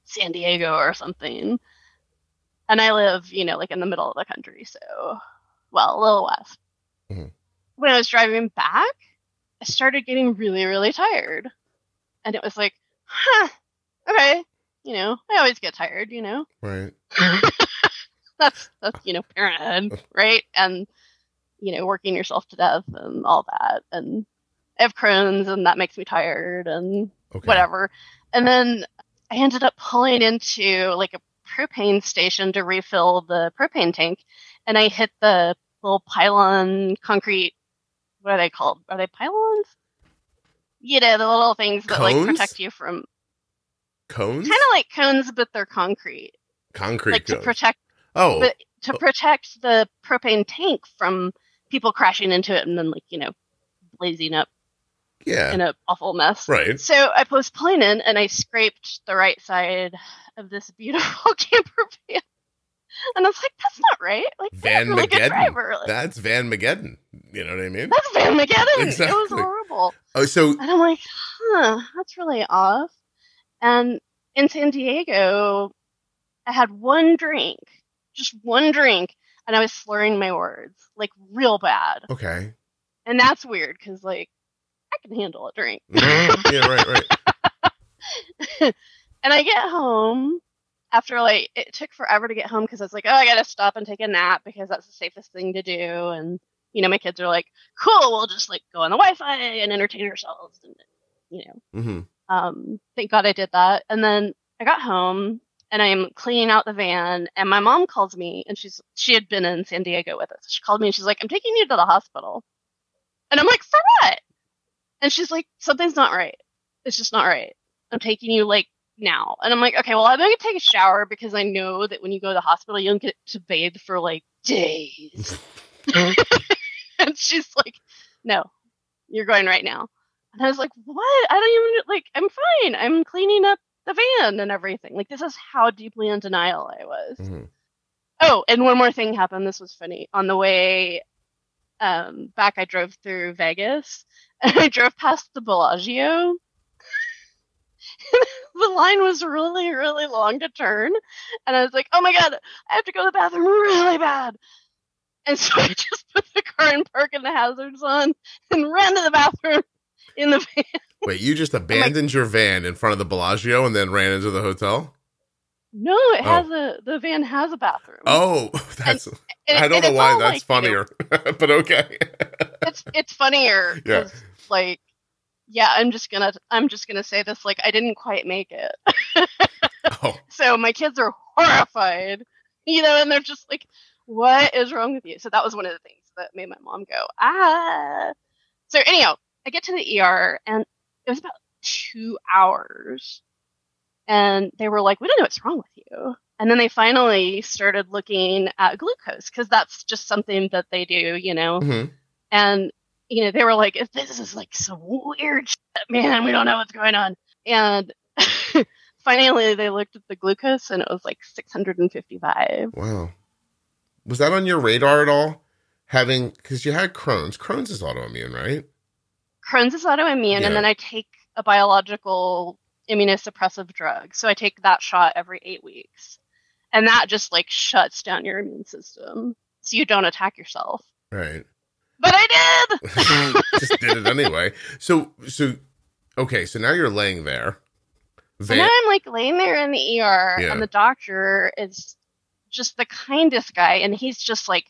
San Diego or something. And I live, you know, like in the middle of the country, so well, a little west. Mm-hmm. When I was driving back, I started getting really, really tired. And it was like, huh, okay. You know, I always get tired, you know? Right. that's, that's, you know, parenthood, right? And, you know, working yourself to death and all that. And I have Crohn's and that makes me tired and okay. whatever. And then I ended up pulling into like a propane station to refill the propane tank. And I hit the little pylon concrete. What are they called? Are they pylons? You know, the little things that cones? Like protect you from cones. Kind of like cones, but they're concrete. Concrete, like cones. to protect. Oh, the, to protect the propane tank from people crashing into it and then, like, you know, blazing up. Yeah, in an awful mess. Right. So I was pulling in and I scraped the right side of this beautiful camper van. And I was like, that's not right. Like, Vanmageddon. Really good driver. Like, that's Vanmageddon. You know what I mean? That's Vanmageddon. Exactly. It was horrible. Oh, so. And I'm like, huh, that's really off. And in San Diego, I had one drink, just one drink, and I was slurring my words, like, real bad. Okay. And that's weird because, like, I can handle a drink. Mm-hmm. Yeah, right, right. And I get home. After, like, it took forever to get home because I was like, oh, I got to stop and take a nap because that's the safest thing to do. And, you know, my kids are like, cool, we'll just, like, go on the Wi-Fi and entertain ourselves. And, you know, mm-hmm. um, thank God I did that. And then I got home and I'm cleaning out the van. And my mom calls me and she's she had been in San Diego with us. She called me and she's like, I'm taking you to the hospital. And I'm like, for what? And she's like, something's not right. It's just not right. I'm taking you, like, now. And I'm like, okay, well, I'm going to take a shower because I know that when you go to the hospital, you don't get to bathe for like days. And she's like, no, you're going right now. And I was like, what? I don't even, like, I'm fine. I'm cleaning up the van and everything. Like, this is how deeply in denial I was. Mm-hmm. Oh, and one more thing happened. This was funny. On the way um, back, I drove through Vegas and I drove past the Bellagio. The line was really, really long to turn. And I was like, oh my God, I have to go to the bathroom really bad. And so I just put the car in park and the hazards on and ran to the bathroom in the van. Wait, you just abandoned like, your van in front of the Bellagio and then ran into the hotel? No, it oh. has a, the van has a bathroom. Oh, that's, and, and I don't know why that's like, funnier, you know, but okay. It's, it's funnier because yeah. like, yeah, I'm just gonna I'm just gonna say this, like, I didn't quite make it. Oh. So my kids are horrified, you know, and they're just like, what is wrong with you? So that was one of the things that made my mom go, ah. So anyhow, I get to the E R and it was about two hours and they were like, we don't know what's wrong with you. And then they finally started looking at glucose because that's just something that they do, you know, mm-hmm. and you know, they were like, this is like some weird shit, man, we don't know what's going on. And finally, they looked at the glucose and it was like six hundred fifty-five. Wow. Was that on your radar at all? Having, because you had Crohn's. Crohn's is autoimmune, right? Crohn's is autoimmune. Yeah. And then I take a biological immunosuppressive drug. So I take that shot every eight weeks. And that just like shuts down your immune system. So you don't attack yourself. Right. But I did! Just did it anyway. So, so okay, so now you're laying there. Van- so now I'm, like, laying there in the E R, yeah. and the doctor is just the kindest guy. And he's just like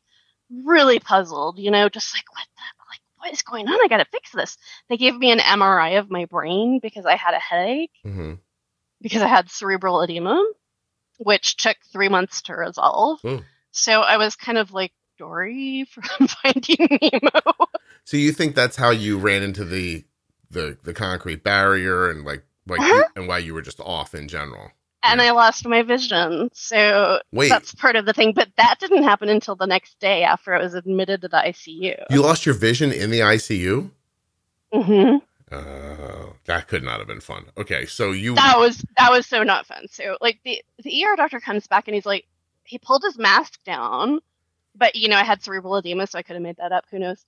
really puzzled, you know, just like, what the, like, what is going on? I got to fix this. They gave me an M R I of my brain because I had a headache, mm-hmm. because I had cerebral edema, which took three months to resolve. Mm. So I was kind of like Dory from Finding Nemo. So you think that's how you ran into the the, the concrete barrier and like, like uh-huh. you, and why you were just off in general? And yeah. I lost my vision. So Wait. That's part of the thing. But that didn't happen until the next day after I was admitted to the I C U. You lost your vision in the I C U? Mm-hmm. Uh, that could not have been fun. Okay, so you... That was that was so not fun. So, like, the, the E R doctor comes back and he's like, he pulled his mask down. But, you know, I had cerebral edema, so I could have made that up. Who knows?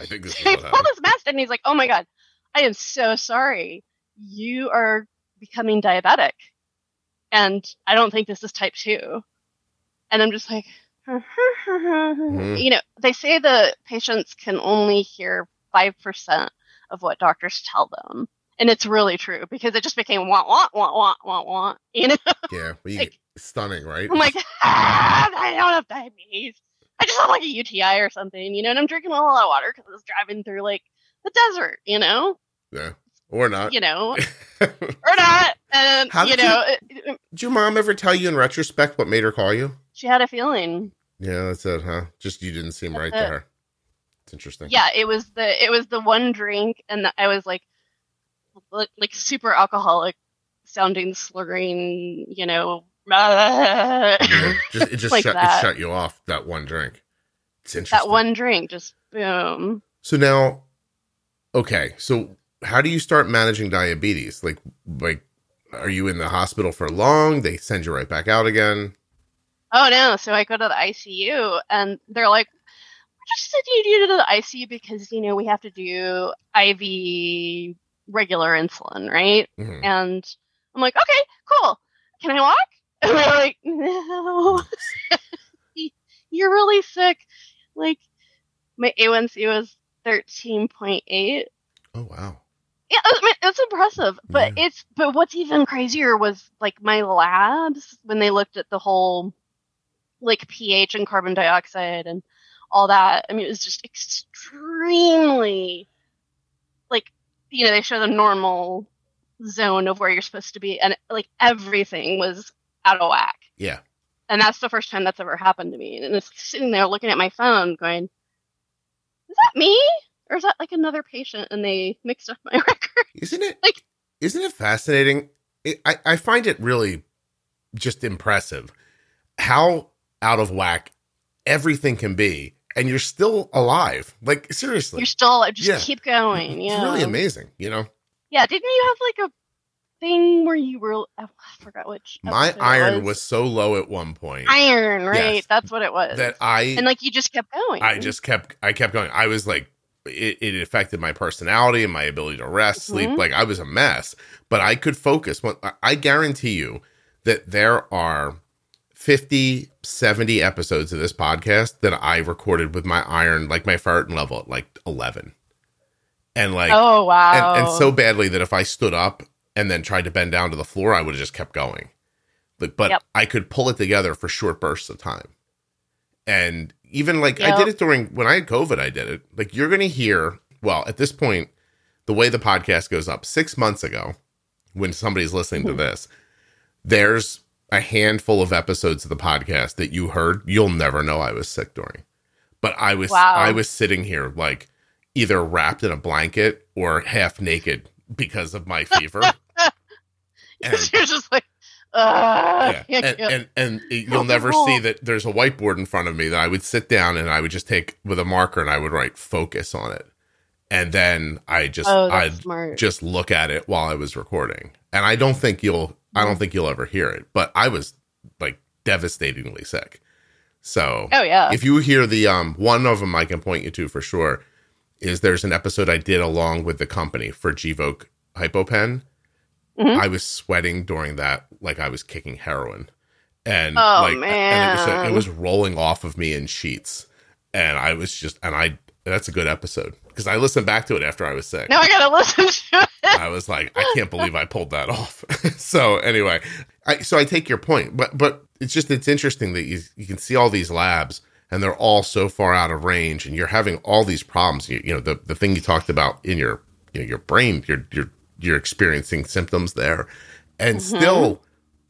I think this is what happened. He pulled his mask down and he's like, oh, my God, I am so sorry. You are... becoming diabetic, and I don't think this is type two. And I'm just like, mm-hmm. you know, they say the patients can only hear five percent of what doctors tell them. And it's really true because it just became want, want, want, want, want, want, you know? Yeah. Well, you like, stunning, right? I'm like, ah, I don't have diabetes. I just have like a U T I or something, you know, and I'm drinking a lot of water because I was driving through like the desert, you know? Yeah. Or not. You know, or not. And, How you did know. You, did your mom ever tell you in retrospect what made her call you? She had a feeling. Yeah, that's it, huh? Just you didn't seem that's right it. to her. It's interesting. Yeah, it was the it was the one drink, and the, I was like, like, like super alcoholic sounding, slurring, you know. Yeah, just, it just like shut, it shut you off, that one drink. It's interesting. That one drink, just boom. So now, okay, so... how do you start managing diabetes? Like, like, are you in the hospital for long? They send you right back out again. Oh no. So I go to the I C U and they're like, we're just sending you to the I C U because, you know, we have to do I V regular insulin. Right. Mm-hmm. And I'm like, okay, cool. Can I walk? And they're like, no, you're really sick. Like my A one C was thirteen point eight. Oh, wow. Yeah, I mean, it's impressive, but yeah. it's but what's even crazier was like my labs when they looked at the whole like pH and carbon dioxide and all that. I mean, it was just extremely like, you know, they show the normal zone of where you're supposed to be, and like everything was out of whack. Yeah, and that's the first time that's ever happened to me. And it's sitting there looking at my phone, going, "Is that me? Or is that like another patient and they mixed up my record?" Isn't it like, isn't it fascinating? It, I, I find it really just impressive how out of whack everything can be. And you're still alive. Like seriously, you're still just yeah. keep going. Yeah. It's really amazing. You know? Yeah. Didn't you have like a thing where you were, oh, I forgot which. My iron was. was so low at one point. Iron, right. Yes, that's what it was. That I, and like, you just kept going. I just kept, I kept going. I was like, It, it affected my personality and my ability to rest, sleep. Mm-hmm. Like I was a mess, but I could focus. I guarantee you that there are fifty, seventy episodes of this podcast that I recorded with my iron, like my ferritin level at like eleven. And like, oh, wow. And, and so badly that if I stood up and then tried to bend down to the floor, I would have just kept going. But, but yep. I could pull it together for short bursts of time. And even like yep. I did it during when I had COVID, I did it. Like you're going to hear, well, at this point, the way the podcast goes up six months ago, when somebody's listening to this, there's a handful of episodes of the podcast that you heard. You'll never know I was sick during, but I was, wow. I was sitting here like either wrapped in a blanket or half naked because of my fever. And you're just like, Uh, yeah. and, and, and you'll never see that there's a whiteboard in front of me that I would sit down and I would just take with a marker and I would write focus on it. And then I just, oh, I'd smart. just look at it while I was recording. And I don't think you'll, I don't think you'll ever hear it, but I was like devastatingly sick. So oh, yeah. if you hear the, um, one of them I can point you to for sure is there's an episode I did along with the company for Gvoke HypoPen. Mm-hmm. I was sweating during that, like I was kicking heroin, and oh, like man. And it, was, it was rolling off of me in sheets, and I was just, and I that's a good episode because I listened back to it after I was sick. Now I gotta listen to it. I was like, I can't believe I pulled that off. So anyway, I, so I take your point, but but it's just, it's interesting that you you can see all these labs and they're all so far out of range, and you're having all these problems. You, you know, the, the thing you talked about in your, you know, your brain, you're you're you're experiencing symptoms there, and mm-hmm. still,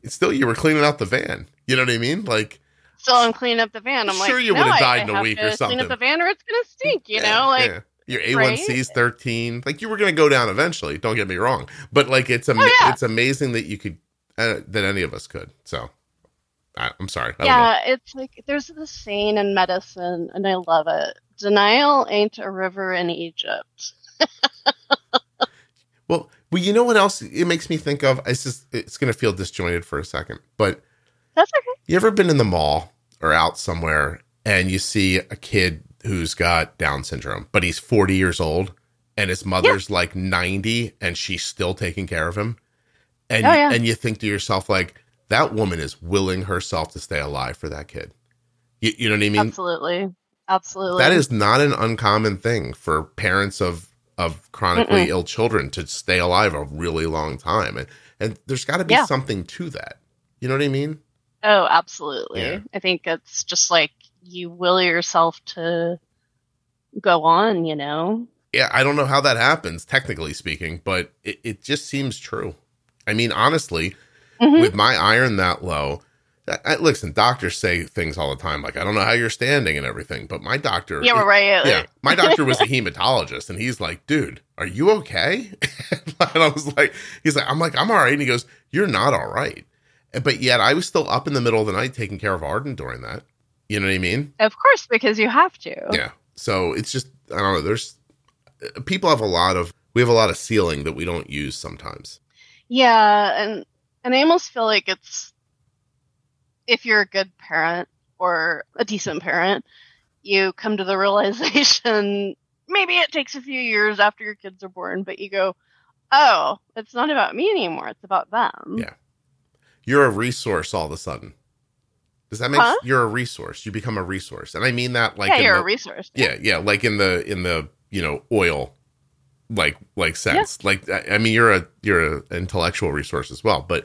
still you were cleaning out the van. You know what I mean? Like, so I'm cleaning up the van. I'm sure, like, sure you no, would have died I, in a I week or something. Clean up the van, or it's gonna stink. You yeah, know, like. Yeah. Your A one C is thirteen. Like, you were going to go down eventually. Don't get me wrong, but like it's ama- oh, yeah. it's amazing that you could uh, that any of us could. So I, I'm sorry. I yeah, don't know. It's like there's this saying in medicine, and I love it. Denial ain't a river in Egypt. well, well, you know what else it makes me think of? It's just it's going to feel disjointed for a second, but that's okay. You ever been in the mall or out somewhere and you see a kid who's got Down syndrome, but he's forty years old and his mother's yeah. like ninety and she's still taking care of him. And, oh, yeah. and you think to yourself, like, that woman is willing herself to stay alive for that kid. You, you know what I mean? Absolutely. Absolutely. That is not an uncommon thing for parents of, of chronically Mm-mm. ill children to stay alive a really long time. And, and there's gotta be yeah. something to that. You know what I mean? Oh, absolutely. Yeah. I think it's just like, you will yourself to go on, you know? Yeah, I don't know how that happens, technically speaking, but it, it just seems true. I mean, honestly, mm-hmm. with my iron that low, I, I, listen, doctors say things all the time, like, I don't know how you're standing and everything, but my doctor... Yeah, we're right. Yeah, my doctor was a hematologist, and he's like, dude, are you okay? And I was like, he's like, I'm like, I'm all right. And he goes, you're not all right. But yet I was still up in the middle of the night taking care of Arden during that. You know what I mean? Of course, because you have to. Yeah. So it's just, I don't know. There's people have a lot of, we have a lot of ceiling that we don't use sometimes. Yeah. And, and I almost feel like it's, if you're a good parent or a decent parent, you come to the realization, maybe it takes a few years after your kids are born, but you go, oh, it's not about me anymore. It's about them. Yeah. You're a resource all of a sudden. Does that make huh? you're a resource? You become a resource, and I mean that like yeah, in you're the, a resource. Yeah. yeah, yeah, like in the in the you know oil, like like sense. Yeah. Like I, I mean, you're a you're an intellectual resource as well. But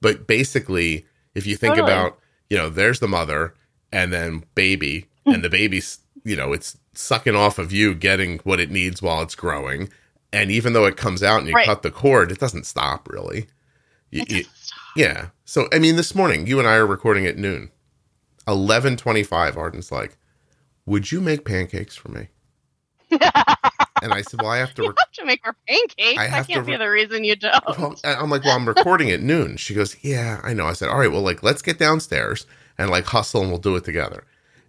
but basically, if you think totally. about you know, there's the mother, and then baby, and the baby's you know it's sucking off of you, getting what it needs while it's growing, and even though it comes out and you right. cut the cord, it doesn't stop really. You, it doesn't you, stop. Yeah. So I mean, this morning you and I are recording at noon. eleven twenty-five, Arden's like, would you make pancakes for me? And I said, well, I have to... Re- you have to make her pancakes. I, I can't re- see the reason you don't. Well, I'm like, well, I'm recording at noon. She goes, yeah, I know. I said, all right, well, like, let's get downstairs and, like, hustle and we'll do it together.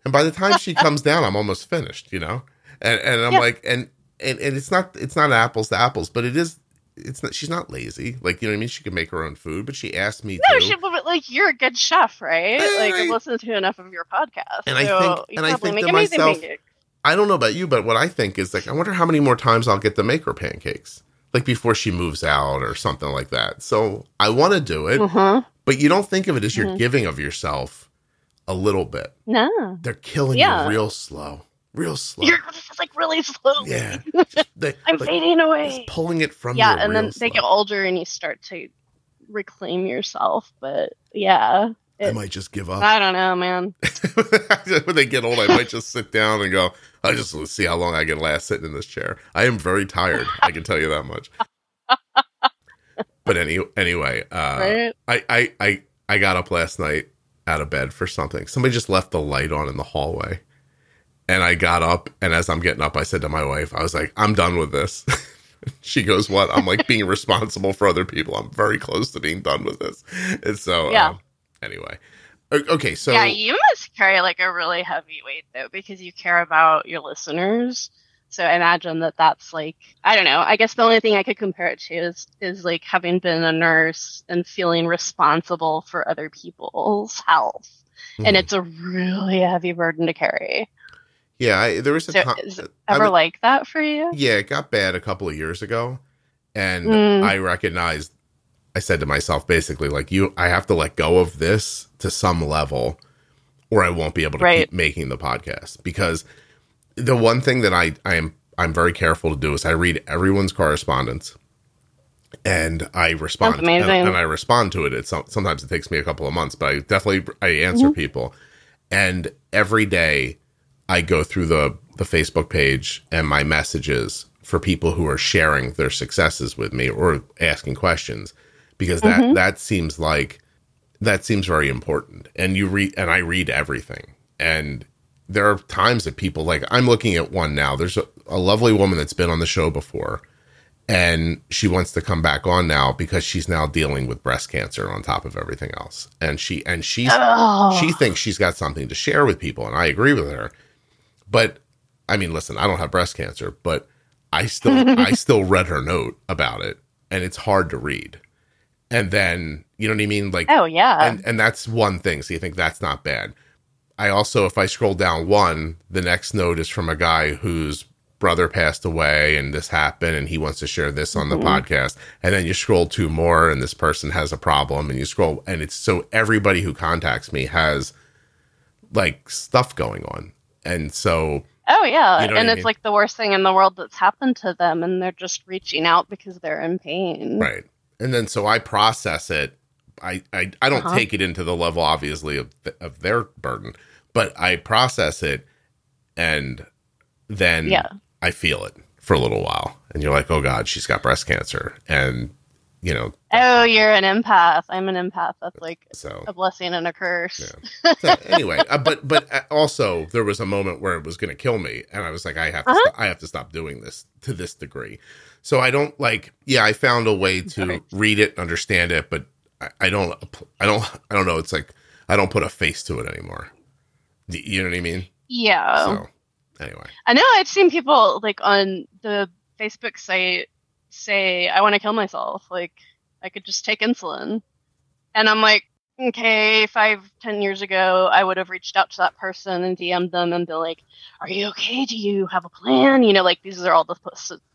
And by the time she comes down, I'm almost finished, you know? And and I'm yeah. like, and, and and it's not it's not apples to apples, but it is... It's not. She's not lazy. Like, you know what I mean? She can make her own food, but she asked me no, to. No, she but like, you're a good chef, right? And like, I, I've listened to enough of your podcast. And so I think, and I think to myself, I don't know about you, but what I think is, like, I wonder how many more times I'll get to make her pancakes. Like, before she moves out or something like that. So, I want to do it. Uh-huh. But you don't think of it as you're uh-huh. giving of yourself a little bit. No. They're killing yeah. you real slow. Real slow. You're just like really slow. Yeah. They, I'm like, fading away. Pulling it from yeah, you. Yeah, and then slow. They get older and you start to reclaim yourself. But yeah. It, I might just give up. I don't know, man. When they get old, I might just sit down and go, I just let's see how long I can last sitting in this chair. I am very tired. I can tell you that much. But any, anyway, uh, right? I, I, I, I got up last night out of bed for something. Somebody just left the light on in the hallway. And I got up, and as I'm getting up, I said to my wife, I was like, I'm done with this. She goes, what? I'm like, being responsible for other people. I'm very close to being done with this. And so, yeah. um, anyway. Okay, so. Yeah, you must carry, like, a really heavy weight, though, because you care about your listeners. So I imagine that that's, like, I don't know. I guess the only thing I could compare it to is, is like, having been a nurse and feeling responsible for other people's health. Mm-hmm. And it's a really heavy burden to carry. Yeah, I, there was a so time. Is it ever I mean, like that for you? Yeah, it got bad a couple of years ago, and mm. I recognized. I said to myself, basically, like you, I have to let go of this to some level, or I won't be able to right. keep making the podcast. Because the one thing that I, I am, I'm very careful to do is I read everyone's correspondence, and I respond. That's amazing. And, and I respond to it. It's sometimes it takes me a couple of months, but I definitely I answer mm-hmm. people. And every day I go through the the Facebook page and my messages for people who are sharing their successes with me or asking questions, because that mm-hmm. that seems like that seems very important. And you read and I read everything. And there are times that people, like, I'm looking at one now. There's a, a lovely woman that's been on the show before, and she wants to come back on now because she's now dealing with breast cancer on top of everything else. And she and she's, oh. she thinks she's got something to share with people, and I agree with her. But I mean, listen, I don't have breast cancer, but I still I still read her note about it, and it's hard to read. And then, you know what I mean? Like, oh yeah. And, and that's one thing. So you think that's not bad. I also, if I scroll down one, the next note is from a guy whose brother passed away and this happened, and he wants to share this on the mm-hmm. podcast. And then you scroll two more, and this person has a problem, and you scroll, and it's so everybody who contacts me has like stuff going on. And so, oh yeah. You know and it's mean? Like the worst thing in the world that's happened to them, and they're just reaching out because they're in pain. Right. And then, so I process it. I, I, I don't uh-huh. take it into the level, obviously, of th- of their burden, but I process it, and then yeah. I feel it for a little while. And you're like, oh, God, she's got breast cancer. And, you know. Oh, you're an empath. I'm an empath. That's like so, a blessing and a curse. Yeah. So, anyway, uh, but but also there was a moment where it was going to kill me. And I was like, I have, uh-huh. to st- I have to stop doing this to this degree. So I don't like, yeah, I found a way to okay. read it, understand it, but. I don't, I don't, I don't know. It's like, I don't put a face to it anymore. You know what I mean? Yeah. So, anyway. I know I've seen people like on the Facebook site say, I want to kill myself. Like, I could just take insulin. And I'm like, okay, five, ten years ago, I would have reached out to that person and D M'd them and be like, are you okay? Do you have a plan? You know, like, these are all the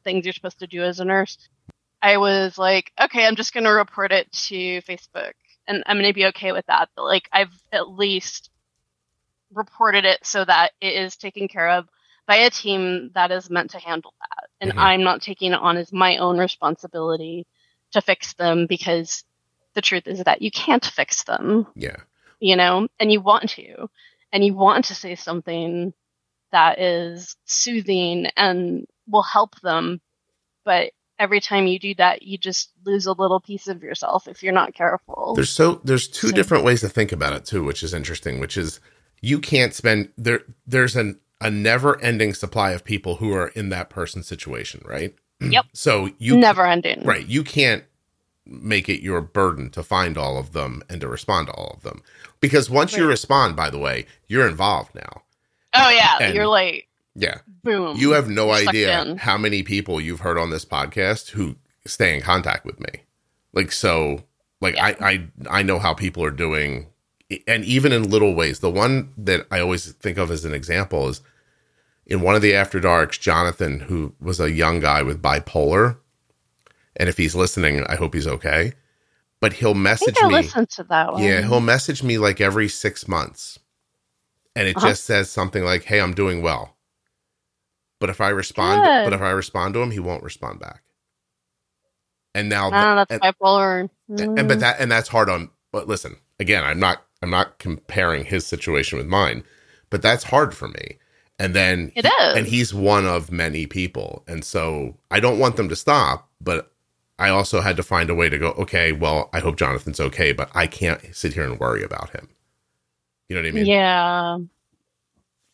things you're supposed to do as a nurse. I was like, okay, I'm just going to report it to Facebook, and I'm going to be okay with that. But like, I've at least reported it so that it is taken care of by a team that is meant to handle that. And mm-hmm. I'm not taking it on as my own responsibility to fix them, because the truth is that you can't fix them. Yeah. You know, and you want to, and you want to say something that is soothing and will help them. But every time you do that, you just lose a little piece of yourself if you're not careful. There's so there's two so. different ways to think about it too, which is interesting, which is you can't spend there there's an a never-ending supply of people who are in that person's situation, right? Yep. So you never ending. Right. You can't make it your burden to find all of them and to respond to all of them. Because once right. you respond, by the way, you're involved now. Oh yeah. And you're like, yeah. Boom. You have no idea how many people you've heard on this podcast who stay in contact with me. Like, so, like, yeah. I, I I know how people are doing, and even in little ways. The one that I always think of as an example is in one of the After Darks, Jonathan, who was a young guy with bipolar. And if he's listening, I hope he's okay. But he'll message I think I me. listened to that one. Yeah, he'll message me like every six months. And it uh-huh. just says something like, hey, I'm doing well. But if I respond, Good. but if I respond to him, he won't respond back. And now, no, that's bipolar. Mm. And but that and that's hard on. But listen, again, I'm not I'm not comparing his situation with mine, but that's hard for me. And then it is. And he's one of many people, and so I don't want them to stop. But I also had to find a way to go, okay, well, I hope Jonathan's okay, but I can't sit here and worry about him. You know what I mean? Yeah.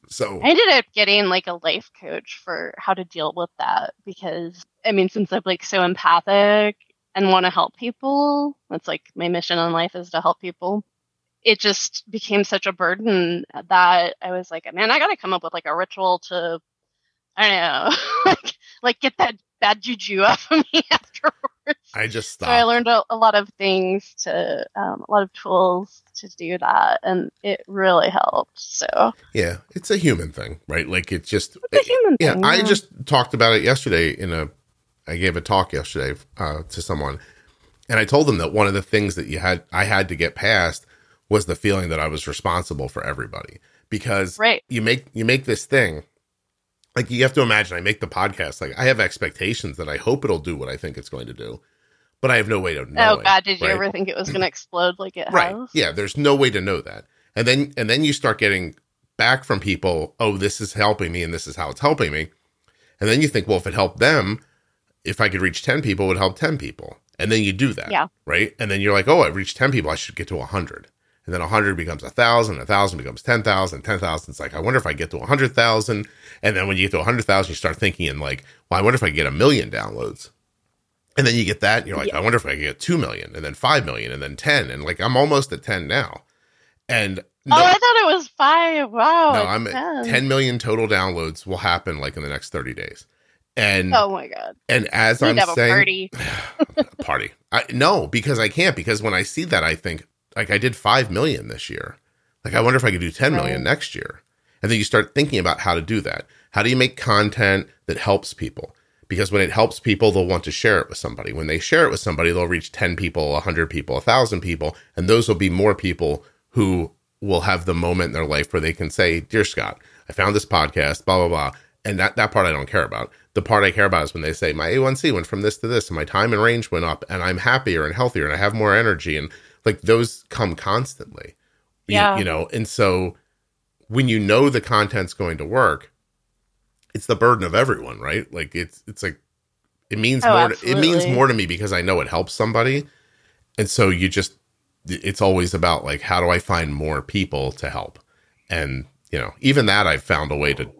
So I ended up getting like a life coach for how to deal with that, because I mean, since I'm like so empathic and want to help people, that's like my mission in life, is to help people. It just became such a burden that I was like, man, I got to come up with like a ritual to, I don't know, like, like get that bad juju off of me afterwards. I just stopped. So I learned a, a lot of things to, um, a lot of tools to do that, and it really helped. So yeah, it's a human thing, right? Like it just, it's a human it, thing, yeah, yeah. I just talked about it yesterday in a, I gave a talk yesterday uh, to someone, and I told them that one of the things that you had, I had to get past was the feeling that I was responsible for everybody, because right. you make, you make this thing. Like, you have to imagine, I make the podcast, like, I have expectations that I hope it'll do what I think it's going to do. but I have no way to know. Oh God, it, did you right? ever think it was going to explode like it right. has? Yeah, there's no way to know that. And then and then you start getting back from people, oh, this is helping me and this is how it's helping me. And then you think, well, if it helped them, if I could reach ten people, it would help ten people. And then you do that, yeah. right? And then you're like, oh, I reached ten people, I should get to one hundred. And then one hundred becomes one thousand, one thousand becomes ten thousand, ten thousand is like, I wonder if I get to one hundred thousand. And then when you get to one hundred thousand, you start thinking in like, well, I wonder if I get a million downloads. And then you get that, and you're like, yeah. I wonder if I can get two million, and then five million, and then ten. And like, I'm almost at ten now. And no, oh, I thought it was five. Wow. No, I'm at ten million total downloads will happen like in the next thirty days. And oh my God. And as We'd I'm have saying, a party. party. I, no, because I can't, because when I see that, I think, like, I did five million this year. Like, I wonder if I could do ten right. million next year. And then you start thinking about how to do that. How do you make content that helps people? Because when it helps people, they'll want to share it with somebody. When they share it with somebody, they'll reach ten people, one hundred people, one thousand people. And those will be more people who will have the moment in their life where they can say, Dear Scott, I found this podcast, blah, blah, blah. And that, that part I don't care about. The part I care about is when they say, my A one C went from this to this, and my time and range went up, and I'm happier and healthier, and I have more energy. And like, those come constantly, yeah. you, you know? And so when you know the content's going to work, it's the burden of everyone, right? Like, it's, it's like, it means oh, more, to, it means more to me because I know it helps somebody. And so you just, it's always about like, how do I find more people to help? And, you know, even that I've found a way to,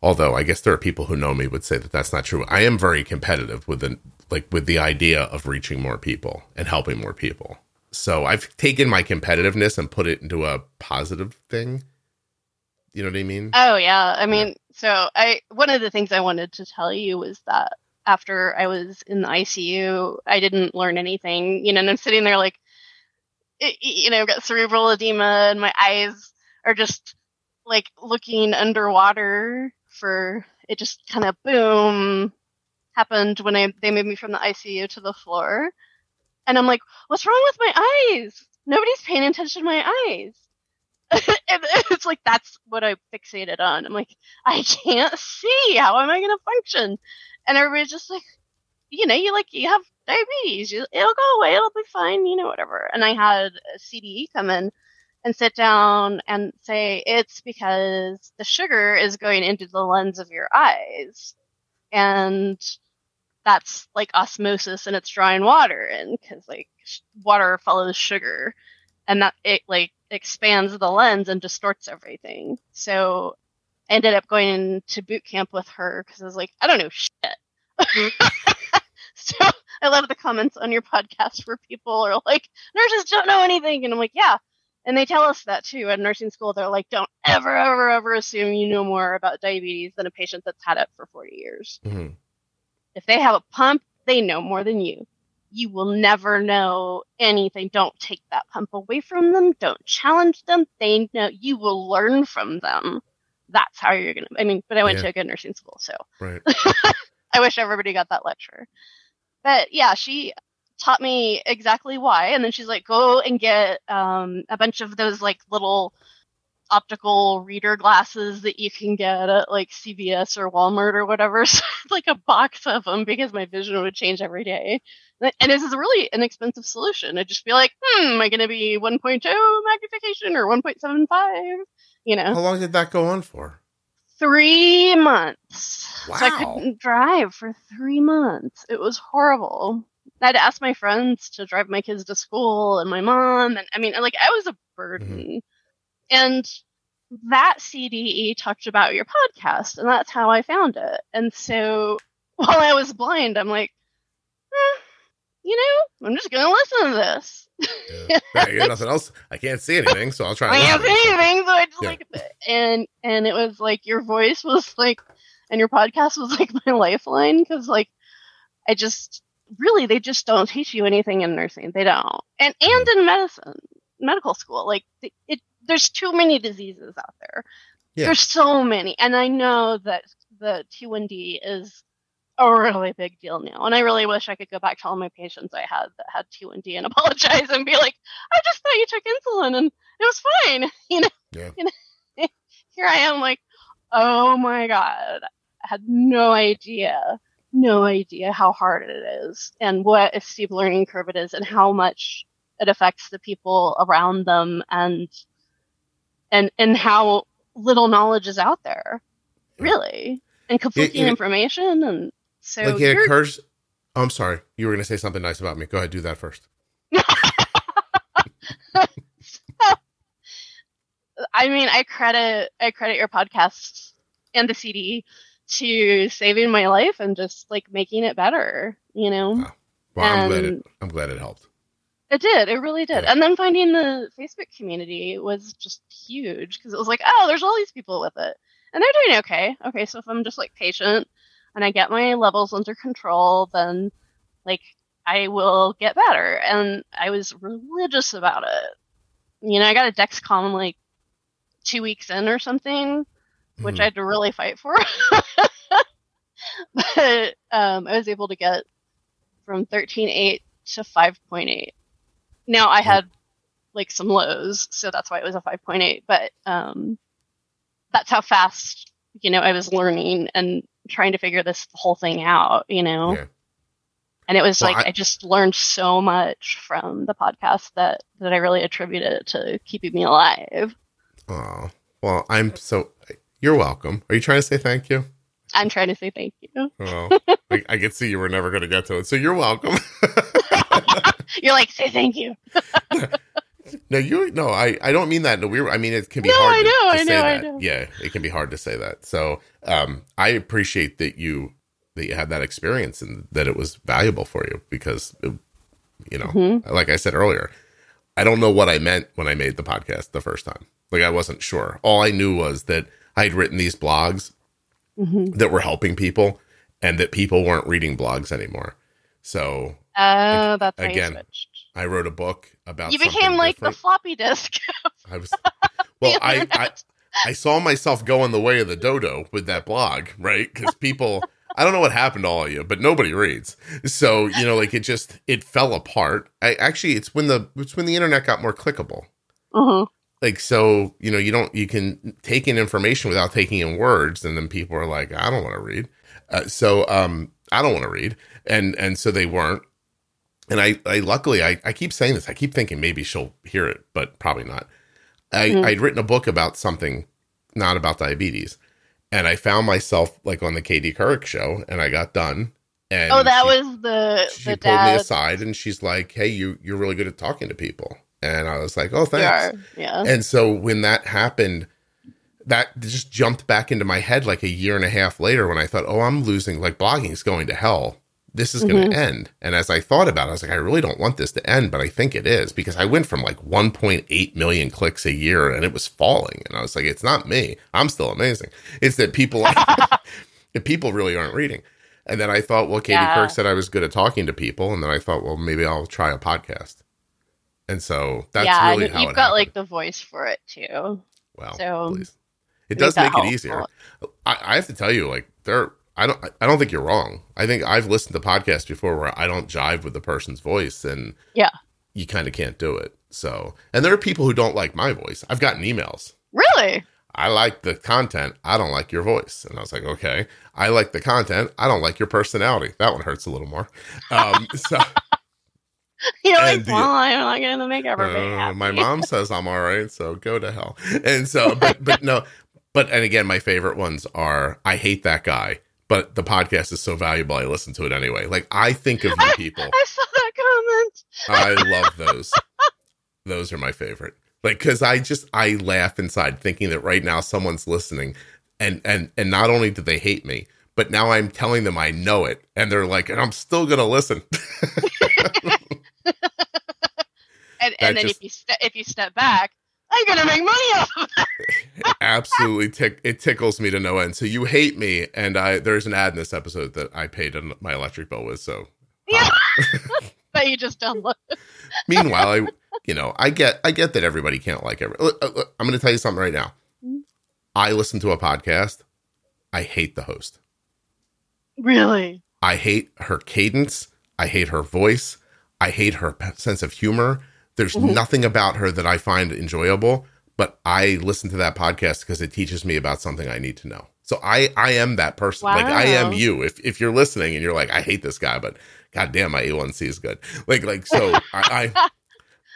although I guess there are people who know me would say that that's not true. I am very competitive with the, like with the idea of reaching more people and helping more people. So I've taken my competitiveness and put it into a positive thing. You know what I mean? Oh, yeah. I mean, yeah. so I one of the things I wanted to tell you was that after I was in the I C U, I didn't learn anything. You know, and I'm sitting there like, it, you know, I've got cerebral edema and my eyes are just like looking underwater for it just kind of boom happened when I they moved me from the I C U to the floor. And I'm like, what's wrong with my eyes? Nobody's paying attention to my eyes. And it's like, that's what I fixated on. I'm like, I can't see. How am I going to function? And everybody's just like, you know, you like, you have diabetes. You, it'll go away. It'll be fine. You know, whatever. And I had a C D E come in and sit down and say, it's because the sugar is going into the lens of your eyes. And that's like osmosis, and it's drawing water in because like sh- water follows sugar, and that it like expands the lens and distorts everything. So I ended up going into boot camp with her because I was like, I don't know shit. So I love the comments on your podcast where people are like, nurses don't know anything. And I'm like, yeah. And they tell us that too at nursing school. They're like, don't ever, ever, ever assume you know more about diabetes than a patient that's had it for forty years. Mm-hmm. If they have a pump, they know more than you. You will never know anything. Don't take that pump away from them. Don't challenge them. They know. You will learn from them. That's how you're going to, I mean, but I went yeah. to a good nursing school, so right. I wish everybody got that lecture. But yeah, she taught me exactly why. And then she's like, go and get um, a bunch of those like little optical reader glasses that you can get at like C V S or Walmart or whatever. So it's like a box of them because my vision would change every day. And this is a really inexpensive solution. I'd just be like, hmm, am I going to be one point oh magnification or one point seven five? You know. How long did that go on for? Three months. Wow. So I couldn't drive for three months. It was horrible. I'd ask my friends to drive my kids to school and my mom. And I mean, like, I was a burden. Mm-hmm. And that C D E talked about your podcast, and that's how I found it. And so while I was blind, I'm like, eh, you know, I'm just going to listen to this. Yeah. Yeah, you got nothing else. I can't see anything, so I'll try. I can't see anything, so I just yeah. like it. And, and it was like, your voice was like, and your podcast was like my lifeline, because like, I just, really, they just don't teach you anything in nursing. They don't. And, and in medicine, medical school, like it, it there's too many diseases out there. Yeah. There's so many. And I know that the T one D is a really big deal now. And I really wish I could go back to all my patients I had that had T one D and apologize and be like, I just thought you took insulin and it was fine. You know, yeah. you know? Here I am like, oh my God, I had no idea. no idea how hard it is and what a steep learning curve it is and how much it affects the people around them and and and how little knowledge is out there, really, and conflicting it, it, information. And so like it occurs. Oh, I'm sorry. You were going to say something nice about me. Go ahead. Do that first. I mean, I credit I credit your podcast and the C D to saving my life and just like making it better, you know. Wow. Well, and I'm glad it, I'm glad it helped. It did. It really did. Yeah. And then finding the Facebook community was just huge because it was like, oh, there's all these people with it, and they're doing okay. Okay, so if I'm just like patient and I get my levels under control, then like I will get better. And I was religious about it. You know, I got a Dexcom like two weeks in or something, which mm. I had to really fight for. But um, I was able to get from thirteen point eight to five point eight. Now I had like some lows, so that's why it was a five point eight. But um, that's how fast, you know, I was learning and trying to figure this whole thing out, you know. Yeah. And it was well, like I, I just learned so much from the podcast that that I really attribute it to keeping me alive. Oh, well, I'm so you're welcome. Are you trying to say thank you? I'm trying to say thank you. Oh, I, I could see you were never going to get to it. So you're welcome. You're like, say thank you. No, you no, I, I don't mean that in a weird way. I mean, it can be no, hard I know, to, to I know, say I that. Know. Yeah, it can be hard to say that. So um, I appreciate that you that you had that experience and that it was valuable for you because, it, you know, mm-hmm. like I said earlier, I don't know what I meant when I made the podcast the first time. Like I wasn't sure. All I knew was that I had written these blogs mm-hmm. that were helping people and that people weren't reading blogs anymore. So uh, that's again, I wrote a book about. You became like different. The floppy disk. I was well. I, I I saw myself going the way of the dodo with that blog, right? Because people, I don't know what happened to all of you, but nobody reads. So you know, like it just it fell apart. I actually, it's when the it's when the internet got more clickable. Mm-hmm. Like so, you know, you don't you can take in information without taking in words, and then people are like, I don't want to read. Uh, so um, I don't want to read, and and so they weren't. And I, I luckily, I, I keep saying this. I keep thinking maybe she'll hear it, but probably not. I, mm-hmm. I'd written a book about something, not about diabetes. And I found myself like on the Katie Couric show and I got done. And oh, that she, was the She the pulled dad. me aside and she's like, hey, you, you're really good at talking to people. And I was like, oh, thanks. Yeah. And so when that happened, that just jumped back into my head like a year and a half later when I thought, oh, I'm losing, like blogging is going to hell. This is going to mm-hmm. end. And as I thought about it, I was like, I really don't want this to end, but I think it is because I went from like one point eight million clicks a year and it was falling. And I was like, it's not me. I'm still amazing. It's that people, that people really aren't reading. And then I thought, well, Katie yeah. Kirk said I was good at talking to people. And then I thought, well, maybe I'll try a podcast. And so that's yeah, really how it Yeah, you've got happened. Like the voice for it too. Wow. So please. It does make helpful. It easier. I, I have to tell you, like there I don't. I don't think you're wrong. I think I've listened to podcasts before where I don't jive with the person's voice, and yeah, you kind of can't do it. So, and there are people who don't like my voice. I've gotten emails. Really? I like the content. I don't like your voice. And I was like, okay. I like the content. I don't like your personality. That one hurts a little more. Um, so you're like, well, I'm not going to make everybody uh, happy. My mom says I'm all right, so go to hell. And so, but but no, but and again, my favorite ones are I hate that guy. But the podcast is so valuable, I listen to it anyway. Like, I think of you people. I, I saw that comment. I love those. Those are my favorite. Like, because I just, I laugh inside thinking that right now someone's listening. And, and, and not only do they hate me, but now I'm telling them I know it. And they're like, and I'm still going to listen. and and then just, if, you ste- if you step back, I'm going to make money off of that. Absolutely, tick- it tickles me to no end. So you hate me, and I there's an ad in this episode that I paid my electric bill with. So yeah, uh, but you just don't look. Meanwhile, I you know I get I get that everybody can't like every. Look, look, I'm going to tell you something right now. I listen to a podcast. I hate the host. Really? I hate her cadence. I hate her voice. I hate her sense of humor. There's mm-hmm. nothing about her that I find enjoyable. but I listen to that podcast because it teaches me about something I need to know. So I, I am that person. Wow. Like I am you. If if you're listening and you're like, I hate this guy, but goddamn, my A one C is good. Like like so I. I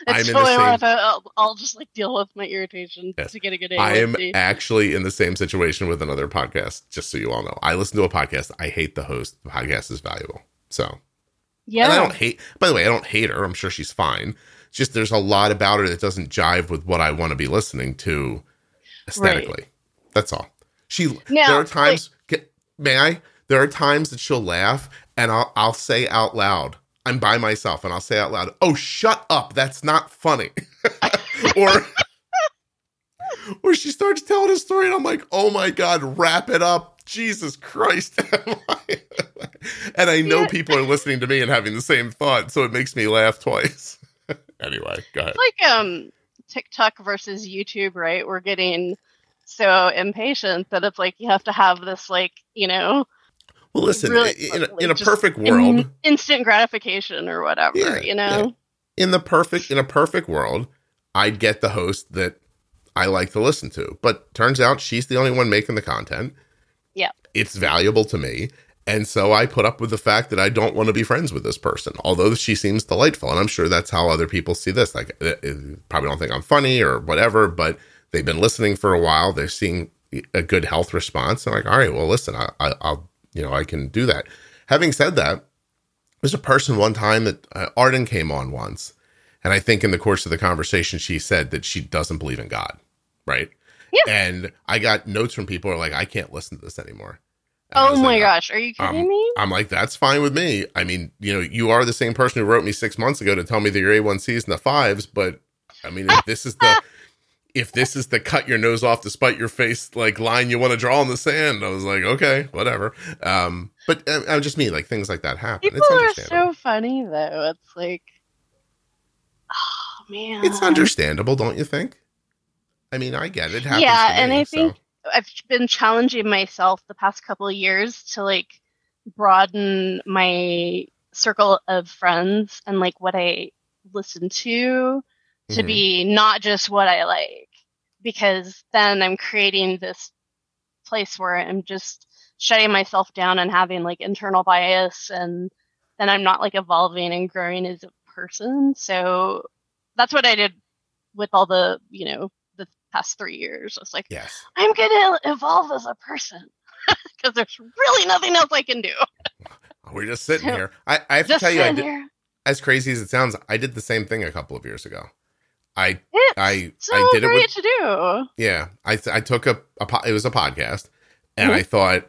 I'm it's in totally the same... I'll, I'll just like deal with my irritation yes. to get a good A one C. I am actually in the same situation with another podcast, just so you all know. I listen to a podcast. I hate the host. The podcast is valuable. So yeah. And I don't hate, by the way, I don't hate her. I'm sure she's fine. It's just there's a lot about her that doesn't jive with what I want to be listening to aesthetically. Right. That's all. She now, there are times like, can, may I? There are times that she'll laugh and I'll I'll say out loud. I'm by myself and I'll say out loud, oh, shut up. That's not funny. or, or she starts telling a story and I'm like, oh my God, wrap it up. Jesus Christ. And I know people are listening to me and having the same thought. So it makes me laugh twice. Anyway, go ahead. It's like um, TikTok versus YouTube, right? We're getting so impatient that it's like, you have to have this like, you know, well, listen, really, in, a, in a perfect world, in, instant gratification or whatever, yeah, you know, yeah. in the perfect, in a perfect world, I'd get the host that I like to listen to, but turns out she's the only one making the content. Yeah. It's valuable to me. And so I put up with the fact that I don't want to be friends with this person, although she seems delightful. And I'm sure that's how other people see this. Like probably don't think I'm funny or whatever, but they've been listening for a while. They're seeing a good health response. And like, all right, well, listen, I, I, I'll, you know, I can do that. Having said that, there's a person one time that uh, Arden came on once. And I think in the course of the conversation, she said that she doesn't believe in God. Right. Yeah. And I got notes from people who are like, I can't listen to this anymore. And oh my like, gosh. Are you kidding um, me? I'm like, that's fine with me. I mean, you know, you are the same person who wrote me six months ago to tell me that your A one C is in the fives. But I mean, if this is the, if this is the cut your nose off to spite your face, like line you want to draw in the sand, I was like, okay, whatever. Um, but I, I just mean like things like that happen. People it's understandable. Are so funny though. It's like, oh man, it's understandable. Don't you think? I mean, I get it. It happens yeah. To me, and I so. think I've been challenging myself the past couple of years to like broaden my circle of friends and like what I listen to to mm-hmm. be not just what I like. Because then I'm creating this place where I'm just shutting myself down and having like internal bias, and then I'm not like evolving and growing as a person. So that's what I did with all the, you know, the past three years. I was like, yes. I'm going to evolve as a person because there's really nothing else I can do. We're just sitting so, here. I, I have to tell you, I did, as crazy as it sounds, I did the same thing a couple of years ago. I, it's I, so I did it with, to do. Yeah. I, I took a, a po- it was a podcast and mm-hmm. I thought,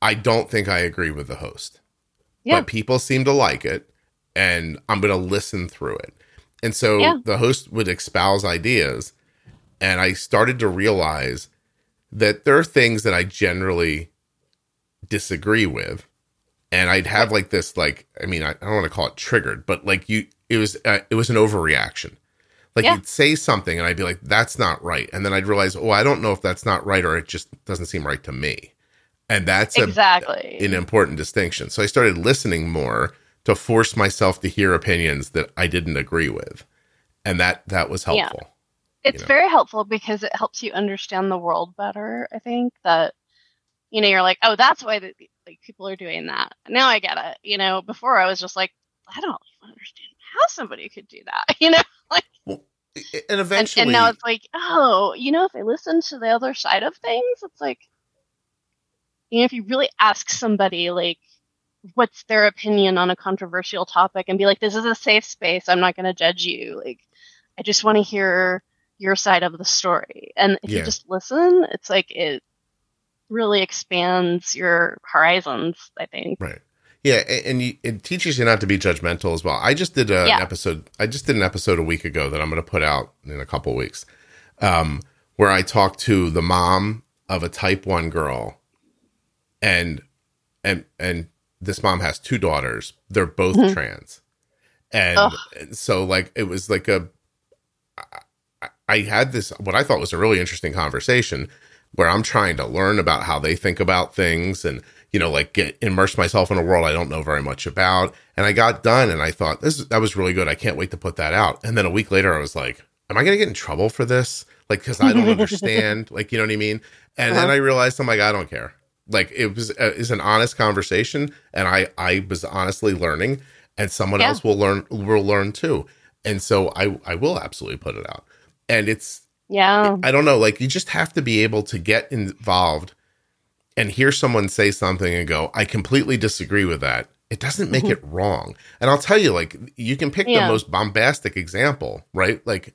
I don't think I agree with the host, yeah. but people seem to like it and I'm going to listen through it. And so yeah. the host would espouse ideas. And I started to realize that there are things that I generally disagree with. And I'd have like this, like, I mean, I, I don't want to call it triggered, but like you, it was, uh, it was an overreaction. Like yeah. you'd say something and I'd be like, that's not right. And then I'd realize, oh, I don't know if that's not right or it just doesn't seem right to me. And that's exactly a, an important distinction. So I started listening more to force myself to hear opinions that I didn't agree with. And that, that was helpful. Yeah. It's you know? very helpful because it helps you understand the world better. I think that, you know, you're like, oh, that's why the, like people are doing that. Now I get it. You know, before I was just like, I don't understand how somebody could do that. You know, like. Well, and eventually and, and now it's like, oh, you know, if I listen to the other side of things, it's like, you know, if you really ask somebody like what's their opinion on a controversial topic and be like, this is a safe space, I'm not going to judge you, like I just want to hear your side of the story. And if yeah. you just listen, it's like it really expands your horizons, I think. Right. Yeah, and you, it teaches you not to be judgmental as well. I just did a, yeah. an episode. I just did an episode a week ago that I'm going to put out in a couple of weeks, um, where I talked to the mom of a type one girl, and and and this mom has two daughters. They're both mm-hmm. trans, and oh. so like it was like a. I, I had this what I thought was a really interesting conversation where I'm trying to learn about how they think about things and. You know, like get immerse myself in a world I don't know very much about. And I got done and I thought, this that was really good. I can't wait to put that out. And then a week later, I was like, am I going to get in trouble for this? Like, because I don't understand. Like, you know what I mean? And uh-huh. then I realized, I'm like, I don't care. Like, it was uh, it's an honest conversation, and I, I was honestly learning, and someone yeah. else will learn will learn too. And so I, I will absolutely put it out. And it's, yeah, I don't know. Like, you just have to be able to get involved and hear someone say something and go, I completely disagree with that. It doesn't make mm-hmm. it wrong. And I'll tell you, like, you can pick yeah. the most bombastic example, right? Like,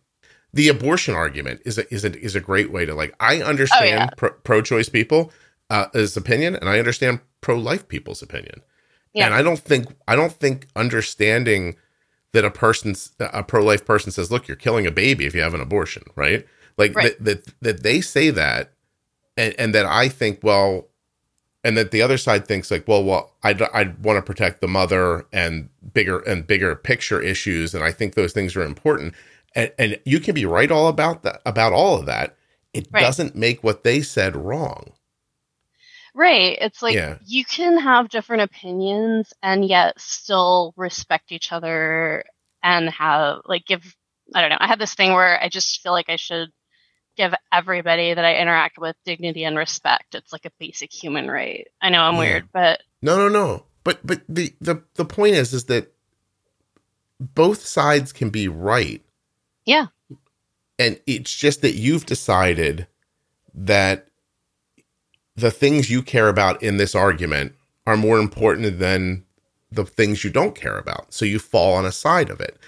the abortion argument is a, is a, is a great way to, like, I understand oh, yeah. pro, pro-choice people uh, his opinion, and I understand pro-life people's opinion. Yeah. And I don't think, I don't think understanding that a person's, a pro-life person says, look, you're killing a baby if you have an abortion, right? Like right. That, that, that they say that, and, and that I think, well, and that the other side thinks like, well, well, I'd, I'd want to protect the mother and bigger and bigger picture issues. And I think those things are important. And, and you can be right all about that, about all of that. It right. doesn't make what they said wrong. Right. It's like yeah. you can have different opinions and yet still respect each other and have like give, I don't know. I have this thing where I just feel like I should give everybody that I interact with dignity and respect. It's like a basic human right. I know I'm yeah. weird, but no, no, no. But, but the, the, the point is, is that both sides can be right. Yeah. And it's just that you've decided that the things you care about in this argument are more important than the things you don't care about. So you fall on a side of it,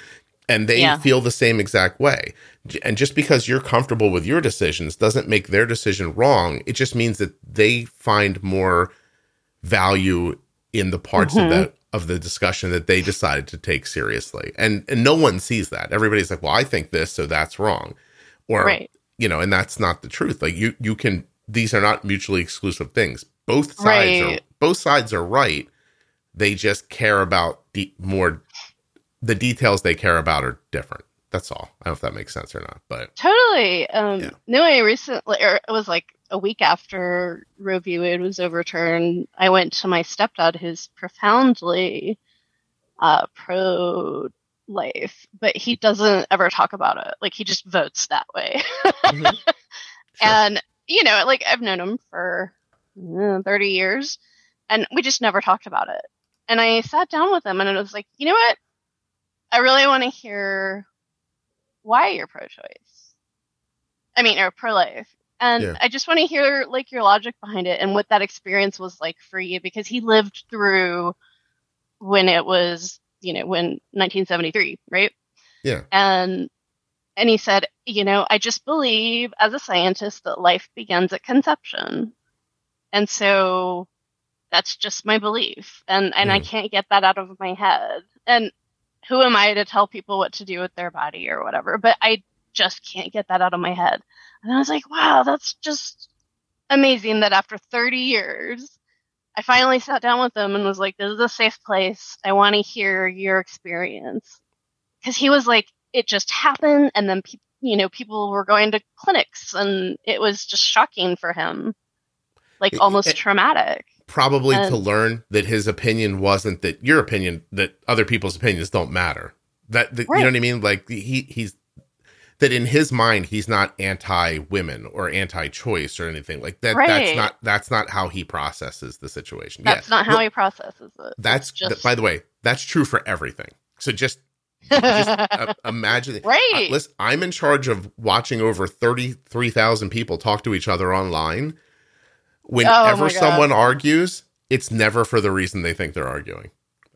and they yeah. feel the same exact way. And just because you're comfortable with your decisions doesn't make their decision wrong. It just means that they find more value in the parts mm-hmm. of that, of the discussion that they decided to take seriously. And and no one sees that. Everybody's like, well, I think this, so that's wrong. Or, right. you know, and that's not the truth. Like you, you can, these are not mutually exclusive things. Both sides right. are, both sides are right. They just care about de- more, the details they care about are different. That's all. I don't know if that makes sense or not, but. Totally. Um, yeah. No, I recently, or it was like a week after Roe v. Wade was overturned, I went to my stepdad, who's profoundly uh, pro-life, but he doesn't ever talk about it. Like, he just votes that way. Mm-hmm. Sure. And, you know, like, I've known him for uh, thirty years, and we just never talked about it. And I sat down with him, and I was like, you know what? I really want to hear why you're pro-choice. I mean, or pro-life. And yeah. I just want to hear, like, your logic behind it and what that experience was like for you, because he lived through when it was, you know, when nineteen seventy-three, right? Yeah. And and he said, you know, I just believe as a scientist that life begins at conception. And so that's just my belief. And and mm. I can't get that out of my head. And who am I to tell people what to do with their body or whatever? But I just can't get that out of my head. And I was like, wow, that's just amazing that after thirty years, I finally sat down with him and was like, this is a safe place. I want to hear your experience. Because he was like, it just happened. And then, pe- you know, people were going to clinics, and it was just shocking for him, like it, almost it, traumatic. Probably and, to learn that his opinion wasn't that your opinion, that other people's opinions don't matter. That, that right. You know what I mean? Like he he's. That in his mind, he's not anti-women or anti-choice or anything like that. Right. That's not that's not how he processes the situation. That's yes. not how well, he processes it. That's just... th- by the way, that's true for everything. So just, just uh, imagine. Right. Uh, listen, I'm in charge of watching over thirty-three thousand people talk to each other online. Whenever oh someone argues, it's never for the reason they think they're arguing.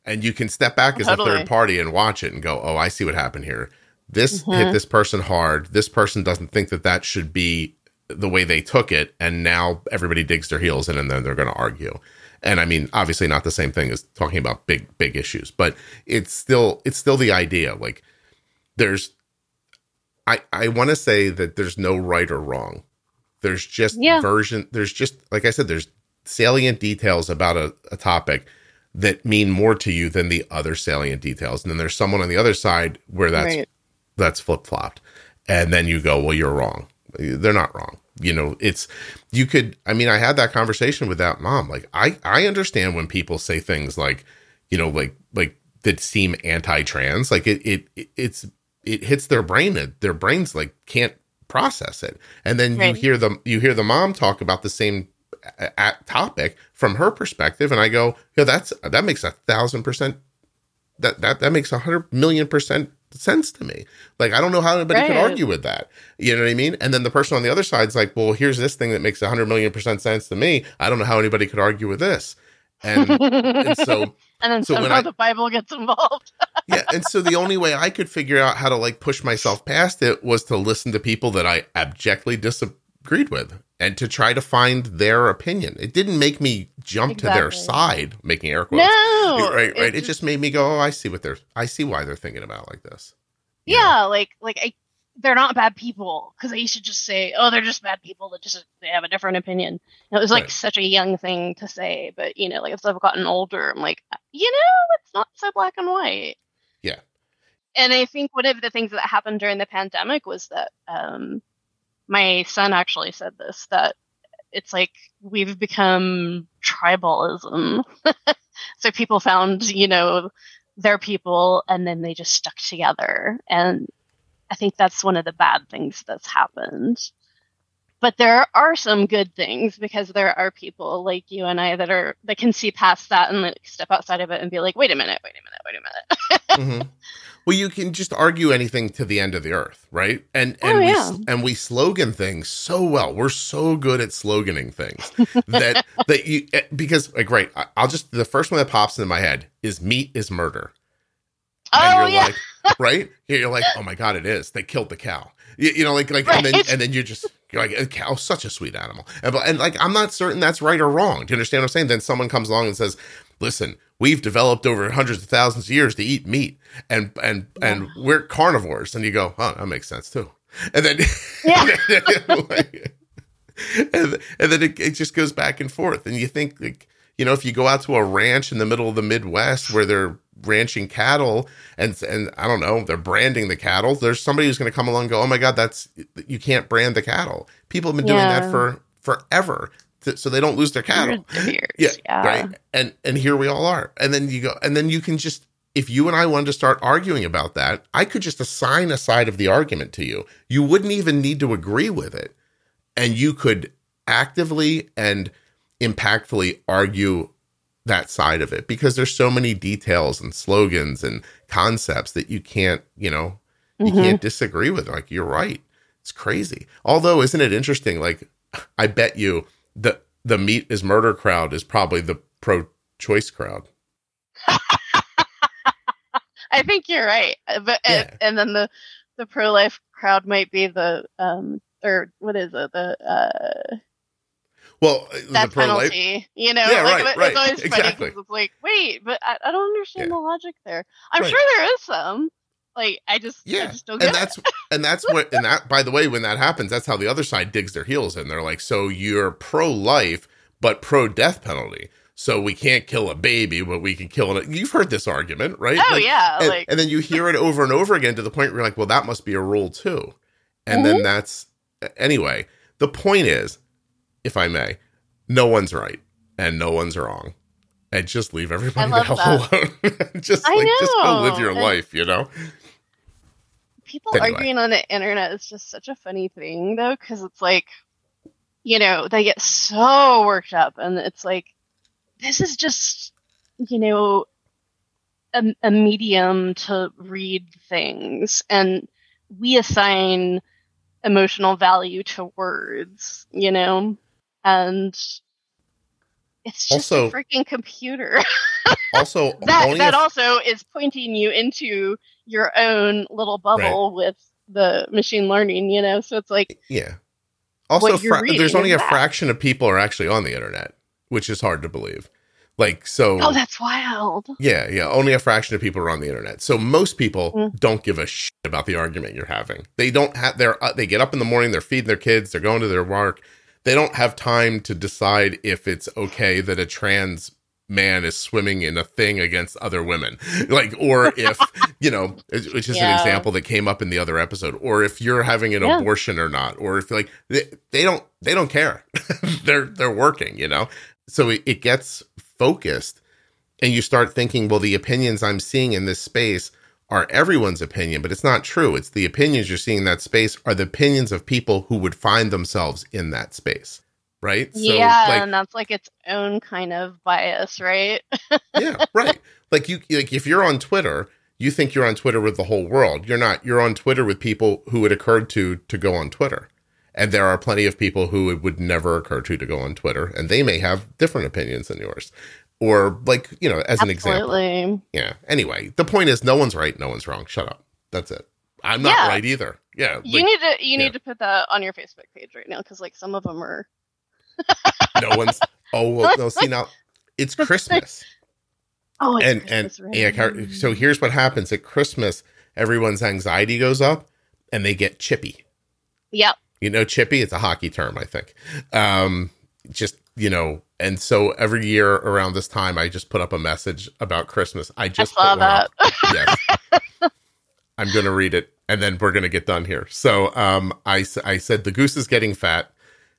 And you can step back as totally. a third party and watch it and go, oh, I see what happened here. This mm-hmm. hit this person hard. This person doesn't think that that should be the way they took it. And now everybody digs their heels in, and then they're going to argue. And I mean, obviously not the same thing as talking about big, big issues, but it's still, it's still the idea. Like there's, I, I want to say that there's no right or wrong. There's just yeah. version. There's just, like I said, there's salient details about a, a topic that mean more to you than the other salient details. And then there's someone on the other side where that's, right. that's flip-flopped. And then you go, well, you're wrong. They're not wrong. You know, it's, you could, I mean, I had that conversation with that mom. Like, I, I understand when people say things like, you know, like, like that seem anti-trans, like it, it, it's, it hits their brain, and their brains like can't process it. And then right. you hear the you hear the mom talk about the same a- a topic from her perspective, and I go, yeah, that's that makes a thousand percent that that that makes a hundred million percent sense to me. Like, I don't know how anybody right. could argue with that. You know what I mean? And then the person on the other side's like, well, here's this thing that makes a hundred million percent sense to me. I don't know how anybody could argue with this. And, and so, and then so somehow when I, the Bible gets involved. Yeah. And so the only way I could figure out how to like push myself past it was to listen to people that I abjectly disagreed with and to try to find their opinion. It didn't make me jump exactly. to their side, making air quotes. No, right, right. It just made me go, oh, I see what they're, I see why they're thinking about like this. You yeah. know? Like, like I, they're not bad people. Cause I used to just say, oh, they're just bad people that just, they have a different opinion. And it was like right. such a young thing to say, but you know, like as I've gotten older, I'm like, you know, it's not so black and white. Yeah. And I think one of the things that happened during the pandemic was that, um, my son actually said this, that it's like, we've become tribalism. So people found, you know, their people and then they just stuck together. And I think that's one of the bad things that's happened. But there are some good things, because there are people like you and I that are that can see past that and like step outside of it and be like, wait a minute, wait a minute, wait a minute. Mm-hmm. Well, you can just argue anything to the end of the earth, right? And and oh, we yeah. and we slogan things so well. We're so good at sloganing things that that you because like right, I'll just the first one that pops into my head is meat is murder. And oh, you're yeah. like, right? You're like, oh my God, it is. They killed the cow. You, you know, like, like, right. and then, and then you're just, you're like, a cow, such a sweet animal. And, and like, I'm not certain that's right or wrong. Do you understand what I'm saying? Then someone comes along and says, listen, we've developed over hundreds of thousands of years to eat meat and, and, yeah. and we're carnivores. And you go, oh, that makes sense too. And then, yeah. and then, like, and, and then it, it just goes back and forth. And you think like, you know, if you go out to a ranch in the middle of the Midwest where they're ranching cattle and, and I don't know, they're branding the cattle, there's somebody who's going to come along and go, oh my God, that's, you can't brand the cattle. People have been doing yeah. that for forever. To, so they don't lose their cattle. Years, yeah, yeah. Right. And, and here we all are. And then you go, and then you can just, if you and I wanted to start arguing about that, I could just assign a side of the argument to you. You wouldn't even need to agree with it. And you could actively and impactfully argue that side of it, because there's so many details and slogans and concepts that you can't, you know, you mm-hmm. can't disagree with. Like, you're right. It's crazy. Although, isn't it interesting? Like, I bet you the, the meat is murder crowd is probably the pro-choice crowd. I think you're right. But yeah. and, and then the, the pro-life crowd might be the, um, or what is it? The, uh, Well, that the penalty, life. You know, yeah, like, right, right. It's always exactly. funny because it's like, wait, but I, I don't understand yeah. the logic there. I'm right. sure there is some. Like, I just, yeah. I just don't get and that's, it. And that's what, and that, by the way, when that happens, that's how the other side digs their heels in. They're like, so you're pro-life, but pro-death penalty. So we can't kill a baby, but we can kill it. You've heard this argument, right? Oh, like, yeah. And, like... and then you hear it over and over again to the point where you're like, well, that must be a rule too. And mm-hmm. then that's, anyway, the point is, if I may, no one's right and no one's wrong, and just leave everybody the hell that. alone. Just I like know. Just go live your and life, you know. People anyway. arguing on the internet is just such a funny thing, though, because it's like, you know, they get so worked up, and it's like, this is just, you know, a, a medium to read things, and we assign emotional value to words, you know. And it's just also, a freaking computer. also, that that a... also is pointing you into your own little bubble right. with the machine learning, you know. So it's like, yeah. Also, fra- there's only a that. fraction of people are actually on the internet, which is hard to believe. Like, so. Oh, that's wild. Yeah, yeah. Only a fraction of people are on the internet. So most people mm-hmm. don't give a shit about the argument you're having. They don't have their, uh, they get up in the morning, they're feeding their kids, they're going to their work. They don't have time to decide if it's okay that a trans man is swimming in a thing against other women. Like, or if, you know, which is yeah. an example that came up in the other episode, or if you're having an yeah. abortion or not, or if like, they, they don't, they don't care. they're, they're working, you know? So it, it gets focused, and you start thinking, well, the opinions I'm seeing in this space are everyone's opinion, but it's not true. It's the opinions you're seeing in that space are the opinions of people who would find themselves in that space, right? So, yeah, like, and that's like its own kind of bias, right? Yeah, right. Like you, like if you're on Twitter, you think you're on Twitter with the whole world. You're not. You're on Twitter with people who it occurred to to go on Twitter. And there are plenty of people who it would never occur to to go on Twitter, and they may have different opinions than yours. Or like, you know, as Absolutely. an example. Yeah. Anyway, the point is no one's right, no one's wrong. Shut up. That's it. I'm not yeah. right either. Yeah. You like, need to you yeah. need to put that on your Facebook page right now, because like some of them are no one's oh well, no, see now it's Christmas. Oh, it's and Christmas, and right. yeah, so here's what happens at Christmas, everyone's anxiety goes up and they get chippy. Yep. You know, chippy, it's a hockey term, I think. Um just, you know, and so every year around this time, I just put up a message about Christmas. I just I saw put that. Up. Yes. I'm going to read it, and then we're going to get done here. So um, I, I said, the goose is getting fat.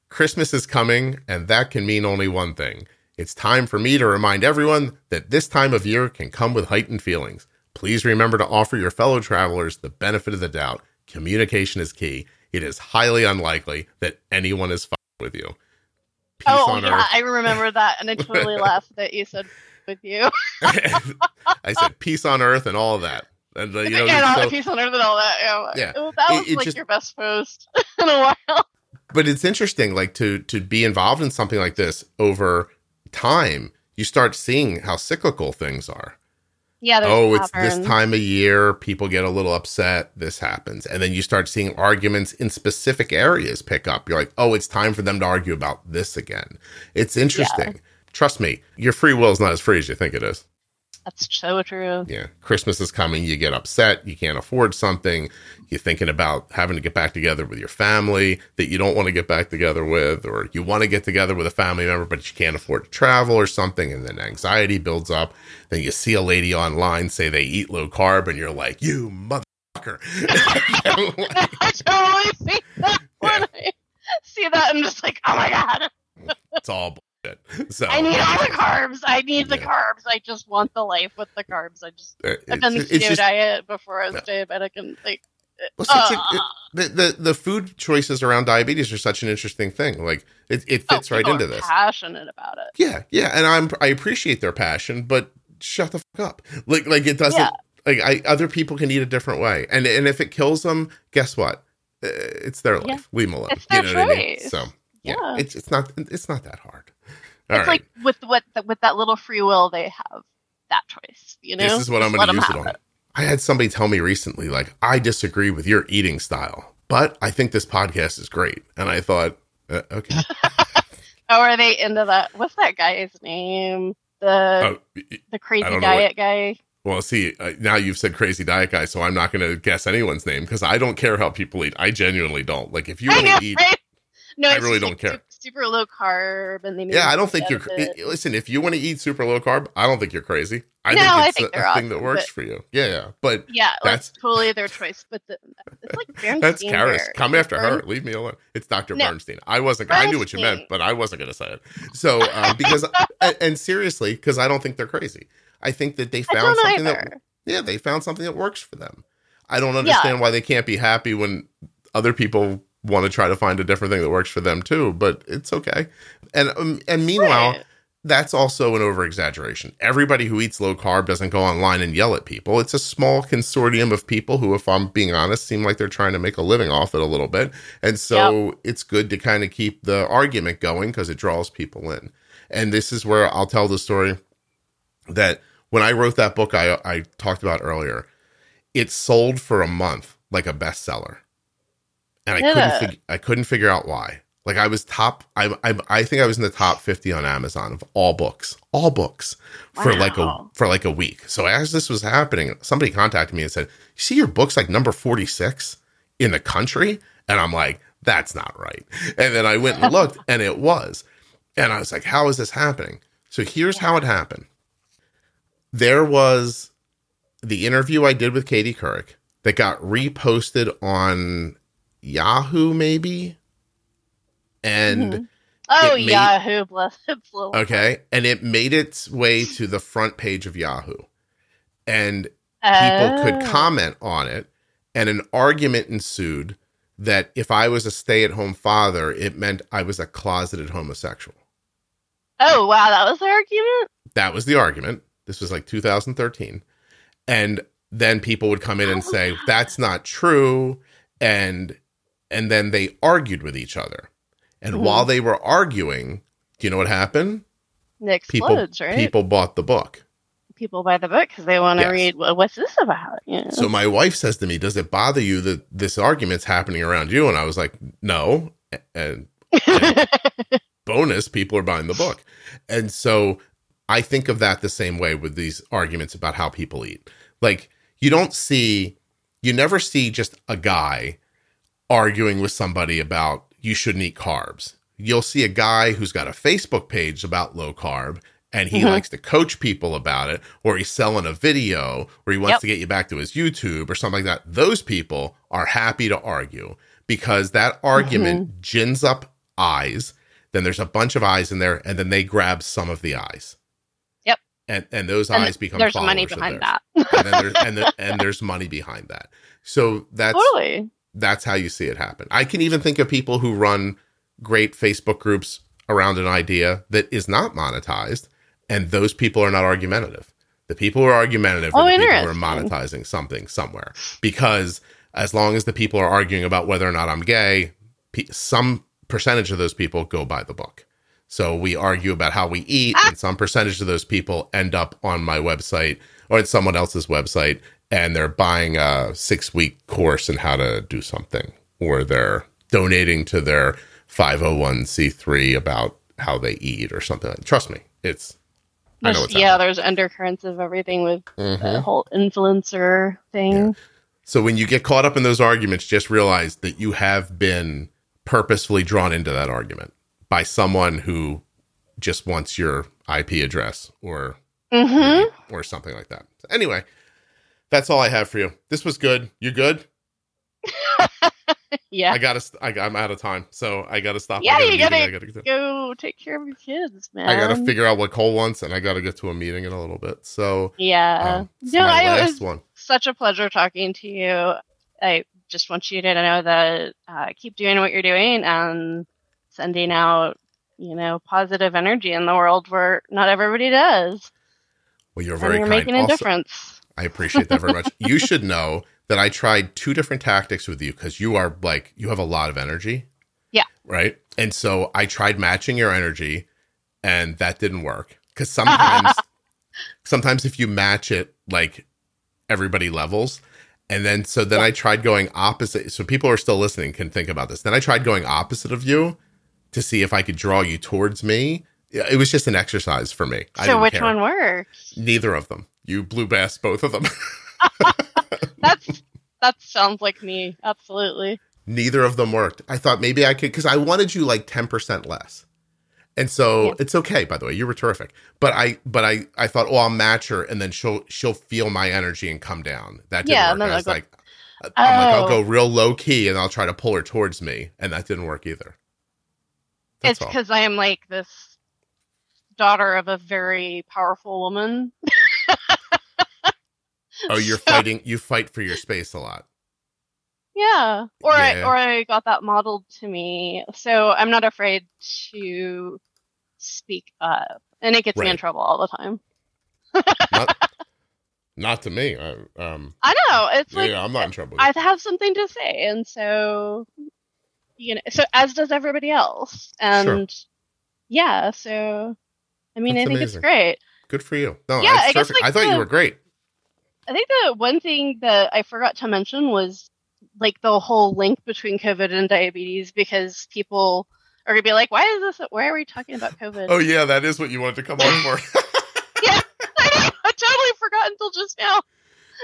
Christmas is coming, and that can mean only one thing. It's time for me to remind everyone that this time of year can come with heightened feelings. Please remember to offer your fellow travelers the benefit of the doubt. Communication is key. It is highly unlikely that anyone is fucking with you. Peace oh, yeah, Earth. I remember that, and I totally laughed that you said with you. I said peace on Earth and all of that. And, uh, you know, yeah, so, peace on Earth and all that. Yeah, yeah. It, that was it, it like just, your best post in a while. But it's interesting, like, to to be involved in something like this over time, you start seeing how cyclical things are. Yeah, oh, it's this time of year, people get a little upset, this happens. And then you start seeing arguments in specific areas pick up. You're like, oh, it's time for them to argue about this again. It's interesting. Yeah. Trust me, your free will is not as free as you think it is. That's so true. Yeah. Christmas is coming, you get upset, you can't afford something, you're thinking about having to get back together with your family that you don't want to get back together with, or you want to get together with a family member, but you can't afford to travel or something, and then anxiety builds up. Then you see a lady online say they eat low carb, and you're like, you motherfucker. I totally see that when yeah. I see that, I'm just like, oh my God. It's all bull- So, I need all the carbs. I need yeah. the carbs. I just want the life with the carbs. I just I've it's, done the keto just, diet before I was no. diabetic, and like, well, uh, like it, the, the the food choices around diabetes are such an interesting thing. Like it, it fits oh, right into this. Passionate about it. Yeah, yeah, and I'm I appreciate their passion, but shut the fuck up. Like like it doesn't. Yeah. Like I other people can eat a different way, and and if it kills them, guess what? It's their life. Yeah. Leave them alone. It's their you know choice. What I mean? So yeah, yeah. It's, it's not it's not that hard. All it's right. like with what with that little free will they have that choice, you know. This is what Just I'm going to use it on. It. I had somebody tell me recently, like, I disagree with your eating style, but I think this podcast is great. And I thought, uh, okay. Oh, are they into that? What's that guy's name? The uh, the crazy diet what, guy. Well, see, uh, now you've said crazy diet guy, so I'm not going to guess anyone's name because I don't care how people eat. I genuinely don't. Like, if you want to eat, right? no, I really don't like, care. Super low carb, and they make yeah. I don't think you're listen. If you want to eat super low carb, I don't think you're crazy. I no, think it's I think a, a awesome, thing that works for you. Yeah, yeah. But yeah, that's like, totally their choice. But the, it's like Bernstein that's Charis. Come after Bernstein. her. Leave me alone. It's Doctor No, Bernstein. I wasn't. Bernstein. I knew what you meant, but I wasn't going to say it. So um, because and, and seriously, because I don't think they're crazy. I think that they found something either. that yeah, they found something that works for them. I don't understand yeah. why they can't be happy when other people want to try to find a different thing that works for them too, but it's okay. And um, and meanwhile, right. that's also an over-exaggeration. Everybody who eats low carb doesn't go online and yell at people. It's a small consortium of people who, if I'm being honest, seem like they're trying to make a living off it a little bit. And so yep. it's good to kind of keep the argument going because it draws people in. And this is where I'll tell the story that when I wrote that book I, I talked about earlier, it sold for a month like a bestseller. And I yeah. couldn't fig- I couldn't figure out why. Like I was top, I, I I think I was in the top fifty on Amazon of all books, all books for wow. like a for like a week. So as this was happening, somebody contacted me and said, "You see your book's like number forty-six in the country?" And I'm like, "That's not right." And then I went and looked, and it was. And I was like, "How is this happening?" So here's yeah. how it happened. There was the interview I did with Katie Couric that got reposted on Yahoo, maybe, and mm-hmm. oh made, Yahoo, bless it. Okay, and it made its way to the front page of Yahoo, and People could comment on it, and an argument ensued that if I was a stay-at-home father, it meant I was a closeted homosexual. Oh, wow. That was the argument? That was the argument. This was like two thousand thirteen. And then people would come in and say, that's not true. And and then they argued with each other. And mm-hmm. while they were arguing, do you know what happened? It explodes, right? People bought the book. People buy the book because they want to yes. read, well, what's this about? You know? So my wife says to me, does it bother you that this argument's happening around you? And I was like, no. And, and bonus, people are buying the book. And so I think of that the same way with these arguments about how people eat. Like, you don't see, you never see just a guy arguing with somebody about you shouldn't eat carbs. You'll see a guy who's got a Facebook page about low carb, and he mm-hmm. likes to coach people about it, or he's selling a video, or he wants yep. to get you back to his YouTube or something like that. Those people are happy to argue because that argument mm-hmm. gins up eyes. Then there's a bunch of eyes in there, and then they grab some of the eyes. Yep. And and those and eyes become there's followers. There's money behind that. and, then there's, and, the, and there's money behind that. So that's totally. That's how you see it happen. I can even think of people who run great Facebook groups around an idea that is not monetized, and those people are not argumentative. The people who are argumentative oh, are the people who are monetizing something somewhere. Because as long as the people are arguing about whether or not I'm gay, some percentage of those people go buy the book. So we argue about how we eat, ah. and some percentage of those people end up on my website or at someone else's website, and they're buying a six-week course in how to do something, or they're donating to their five oh one c three about how they eat or something. Trust me, it's... There's, I know it's yeah, happening. There's undercurrents of everything with mm-hmm. the whole influencer thing. Yeah. So when you get caught up in those arguments, just realize that you have been purposefully drawn into that argument by someone who just wants your I P address or mm-hmm. or something like that. So anyway... That's all I have for you. This was good. You good? yeah. I gotta. I, I'm out of time, so I gotta stop. Yeah, gotta you gotta, I gotta go take care of your kids, man. I gotta figure out what Cole wants, and I gotta get to a meeting in a little bit. So yeah, um, no, my I, last it was one. Such a pleasure talking to you. I just want you to know that uh, keep doing what you're doing and sending out, you know, positive energy in the world where not everybody does. Well, you're very and you're kind. Making a also- difference. I appreciate that very much. You should know that I tried two different tactics with you because you are like, you have a lot of energy. Yeah. Right. And so I tried matching your energy, and that didn't work because sometimes, sometimes if you match it, like everybody levels. And then, so then yeah. I tried going opposite. So people who are still listening can think about this. Then I tried going opposite of you to see if I could draw you towards me. It was just an exercise for me. So I didn't which care. One worked? Neither of them. You blew past both of them. That's that sounds like me. Absolutely. Neither of them worked. I thought maybe I could, because I wanted you like ten percent less. And so yeah. it's okay, by the way, you were terrific. But I but I, I thought, oh, I'll match her, and then she'll she'll feel my energy and come down. That didn't yeah, work. And I was go, like, oh. I'm like, I'll go real low key and I'll try to pull her towards me. And that didn't work either. That's it's because I am like this daughter of a very powerful woman. Oh, you're so, fighting, you fight for your space a lot. Yeah. Or yeah. I, or I got that modeled to me. So I'm not afraid to speak up, and it gets right. me in trouble all the time. not, not to me. I, um, I know. It's yeah, like, I'm not in trouble. I have something to say. And so, you know, so as does everybody else. And sure. yeah, so, I mean, That's I think amazing. It's great. Good for you. No, yeah, I guess, like, I thought the, you were great. I think the one thing that I forgot to mention was like the whole link between COVID and diabetes, because people are going to be like, why is this? Why are we talking about COVID? Oh, yeah, that is what you wanted to come on for. Yeah, I, I totally forgot until just now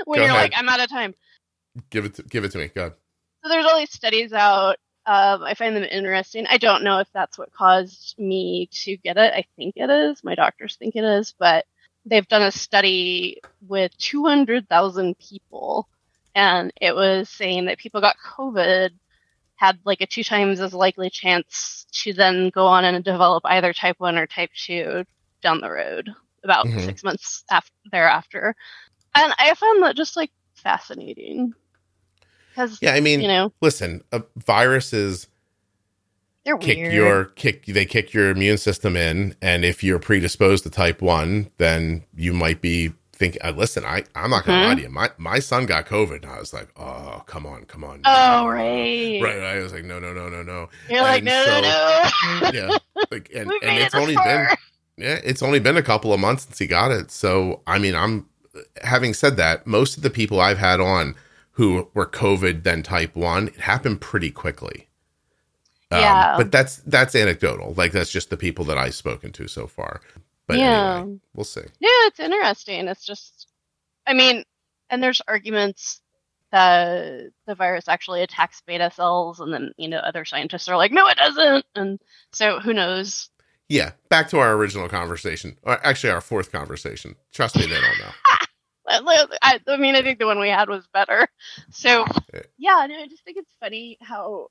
when Go you're ahead. Like, I'm out of time. Give it to, give it to me. Go ahead. So there's all these studies out. Um, I find them interesting. I don't know if that's what caused me to get it. I think it is. My doctors think it is, but they've done a study with two hundred thousand people, and it was saying that people got COVID had like a two times as likely chance to then go on and develop either type one or type two down the road about mm-hmm. six months after, thereafter. And I found that just like fascinating. Yeah, I mean, you know, listen, uh, viruses they're kick weird. your kick. They kick your immune system in, and if you're predisposed to type one, then you might be thinking, uh, "Listen, I I'm not going to mm-hmm. lie to you. My my son got COVID, and I was like, oh, come on, come on. Oh, right, right. I was like, no, no, no, no, no. You're and like, no, so, no, no. Yeah, like, and, and it's only far. been yeah, it's only been a couple of months since he got it. So, I mean, I'm having said that, most of the people I've had on who were COVID, then type one, it happened pretty quickly. Um, yeah. But that's that's anecdotal. Like, that's just the people that I've spoken to so far. But yeah. anyway, we'll see. Yeah, it's interesting. It's just, I mean, and there's arguments that the virus actually attacks beta cells, and then, you know, other scientists are like, no, it doesn't. And so who knows? Yeah, back to our original conversation. Or actually, our fourth conversation. Trust me, they don't know. I, I mean, I think the one we had was better. So, yeah, no, I just think it's funny how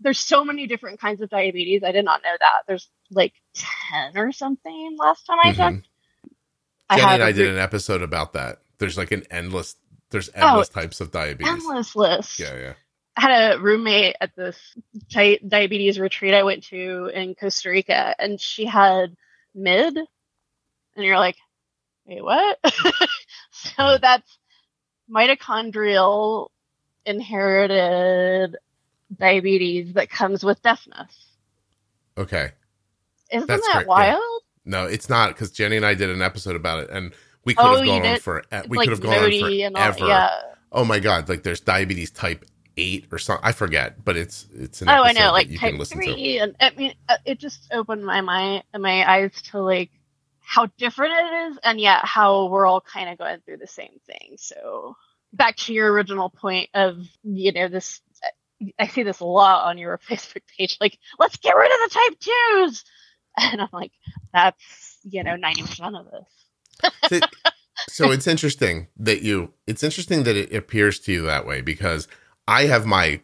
there's so many different kinds of diabetes. I did not know that. There's like ten or something last time I checked. Mm-hmm. Jenny I and I did an episode about that. There's like an endless, there's endless oh, types of diabetes. Endless list. Yeah, yeah. I had a roommate at this di- diabetes retreat I went to in Costa Rica, and she had M I D, and you're like, wait, what? So that's mitochondrial inherited diabetes that comes with deafness. Okay. Isn't that's that great. wild? Yeah. No, it's not, because Jenny and I did an episode about it, and we could oh, have gone on for it's we like could have gone on forever. All, yeah. Oh my god, like there's diabetes type eight or something. I forget, but it's it's an oh, episode I know, like type three, and I mean it just opened my my my eyes to like how different it is, and yet how we're all kind of going through the same thing. So back to your original point of, you know, this, I see this a lot on your Facebook page, like, let's get rid of the type twos. And I'm like, that's, you know, ninety percent of this. so, so it's interesting that you, it's interesting that it appears to you that way, because I have my,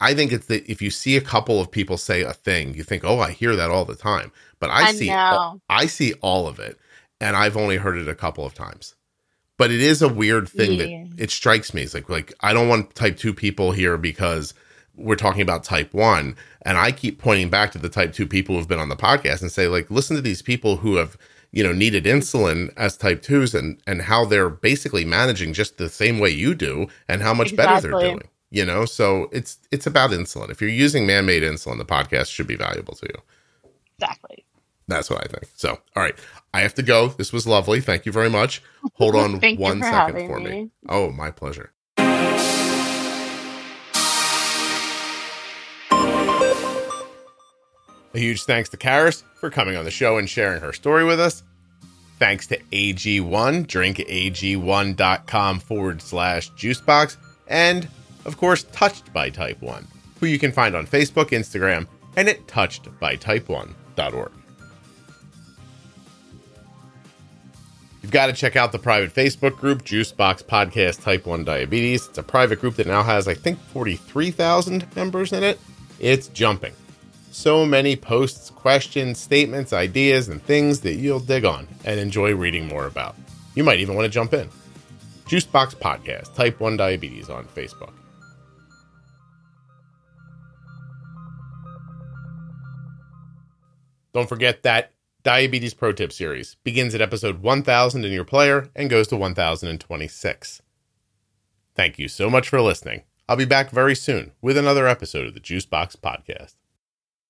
I think it's that if you see a couple of people say a thing, you think, oh, I hear that all the time. But I, I see all, I see all of it, and I've only heard it a couple of times. But it is a weird thing yeah. that it strikes me. It's like, like I don't want type two people here because we're talking about type one. And I keep pointing back to the type two people who've been on the podcast and say, like, listen to these people who have, you know, needed insulin as type twos, and, and how they're basically managing just the same way you do, and how much exactly. better they're doing. You know, so it's it's about insulin. If you're using man-made insulin, the podcast should be valuable to you. Exactly. That's what I think. So, all right. I have to go. This was lovely. Thank you very much. Hold on Thank one you for second having for me. me. Oh, my pleasure. A huge thanks to Charis for coming on the show and sharing her story with us. Thanks to A G one, drink A G one dot com forward slash juicebox, and of course, Touched by Type one, who you can find on Facebook, Instagram, and at touched by type one dot org. You've got to check out the private Facebook group, Juicebox Podcast Type one Diabetes. It's a private group that now has, I think, forty-three thousand members in it. It's jumping. So many posts, questions, statements, ideas, and things that you'll dig on and enjoy reading more about. You might even want to jump in. Juicebox Podcast Type one Diabetes on Facebook. Don't forget that Diabetes Pro Tip series begins at episode one thousand in your player and goes to one thousand twenty-six. Thank you so much for listening. I'll be back very soon with another episode of the Juicebox Podcast.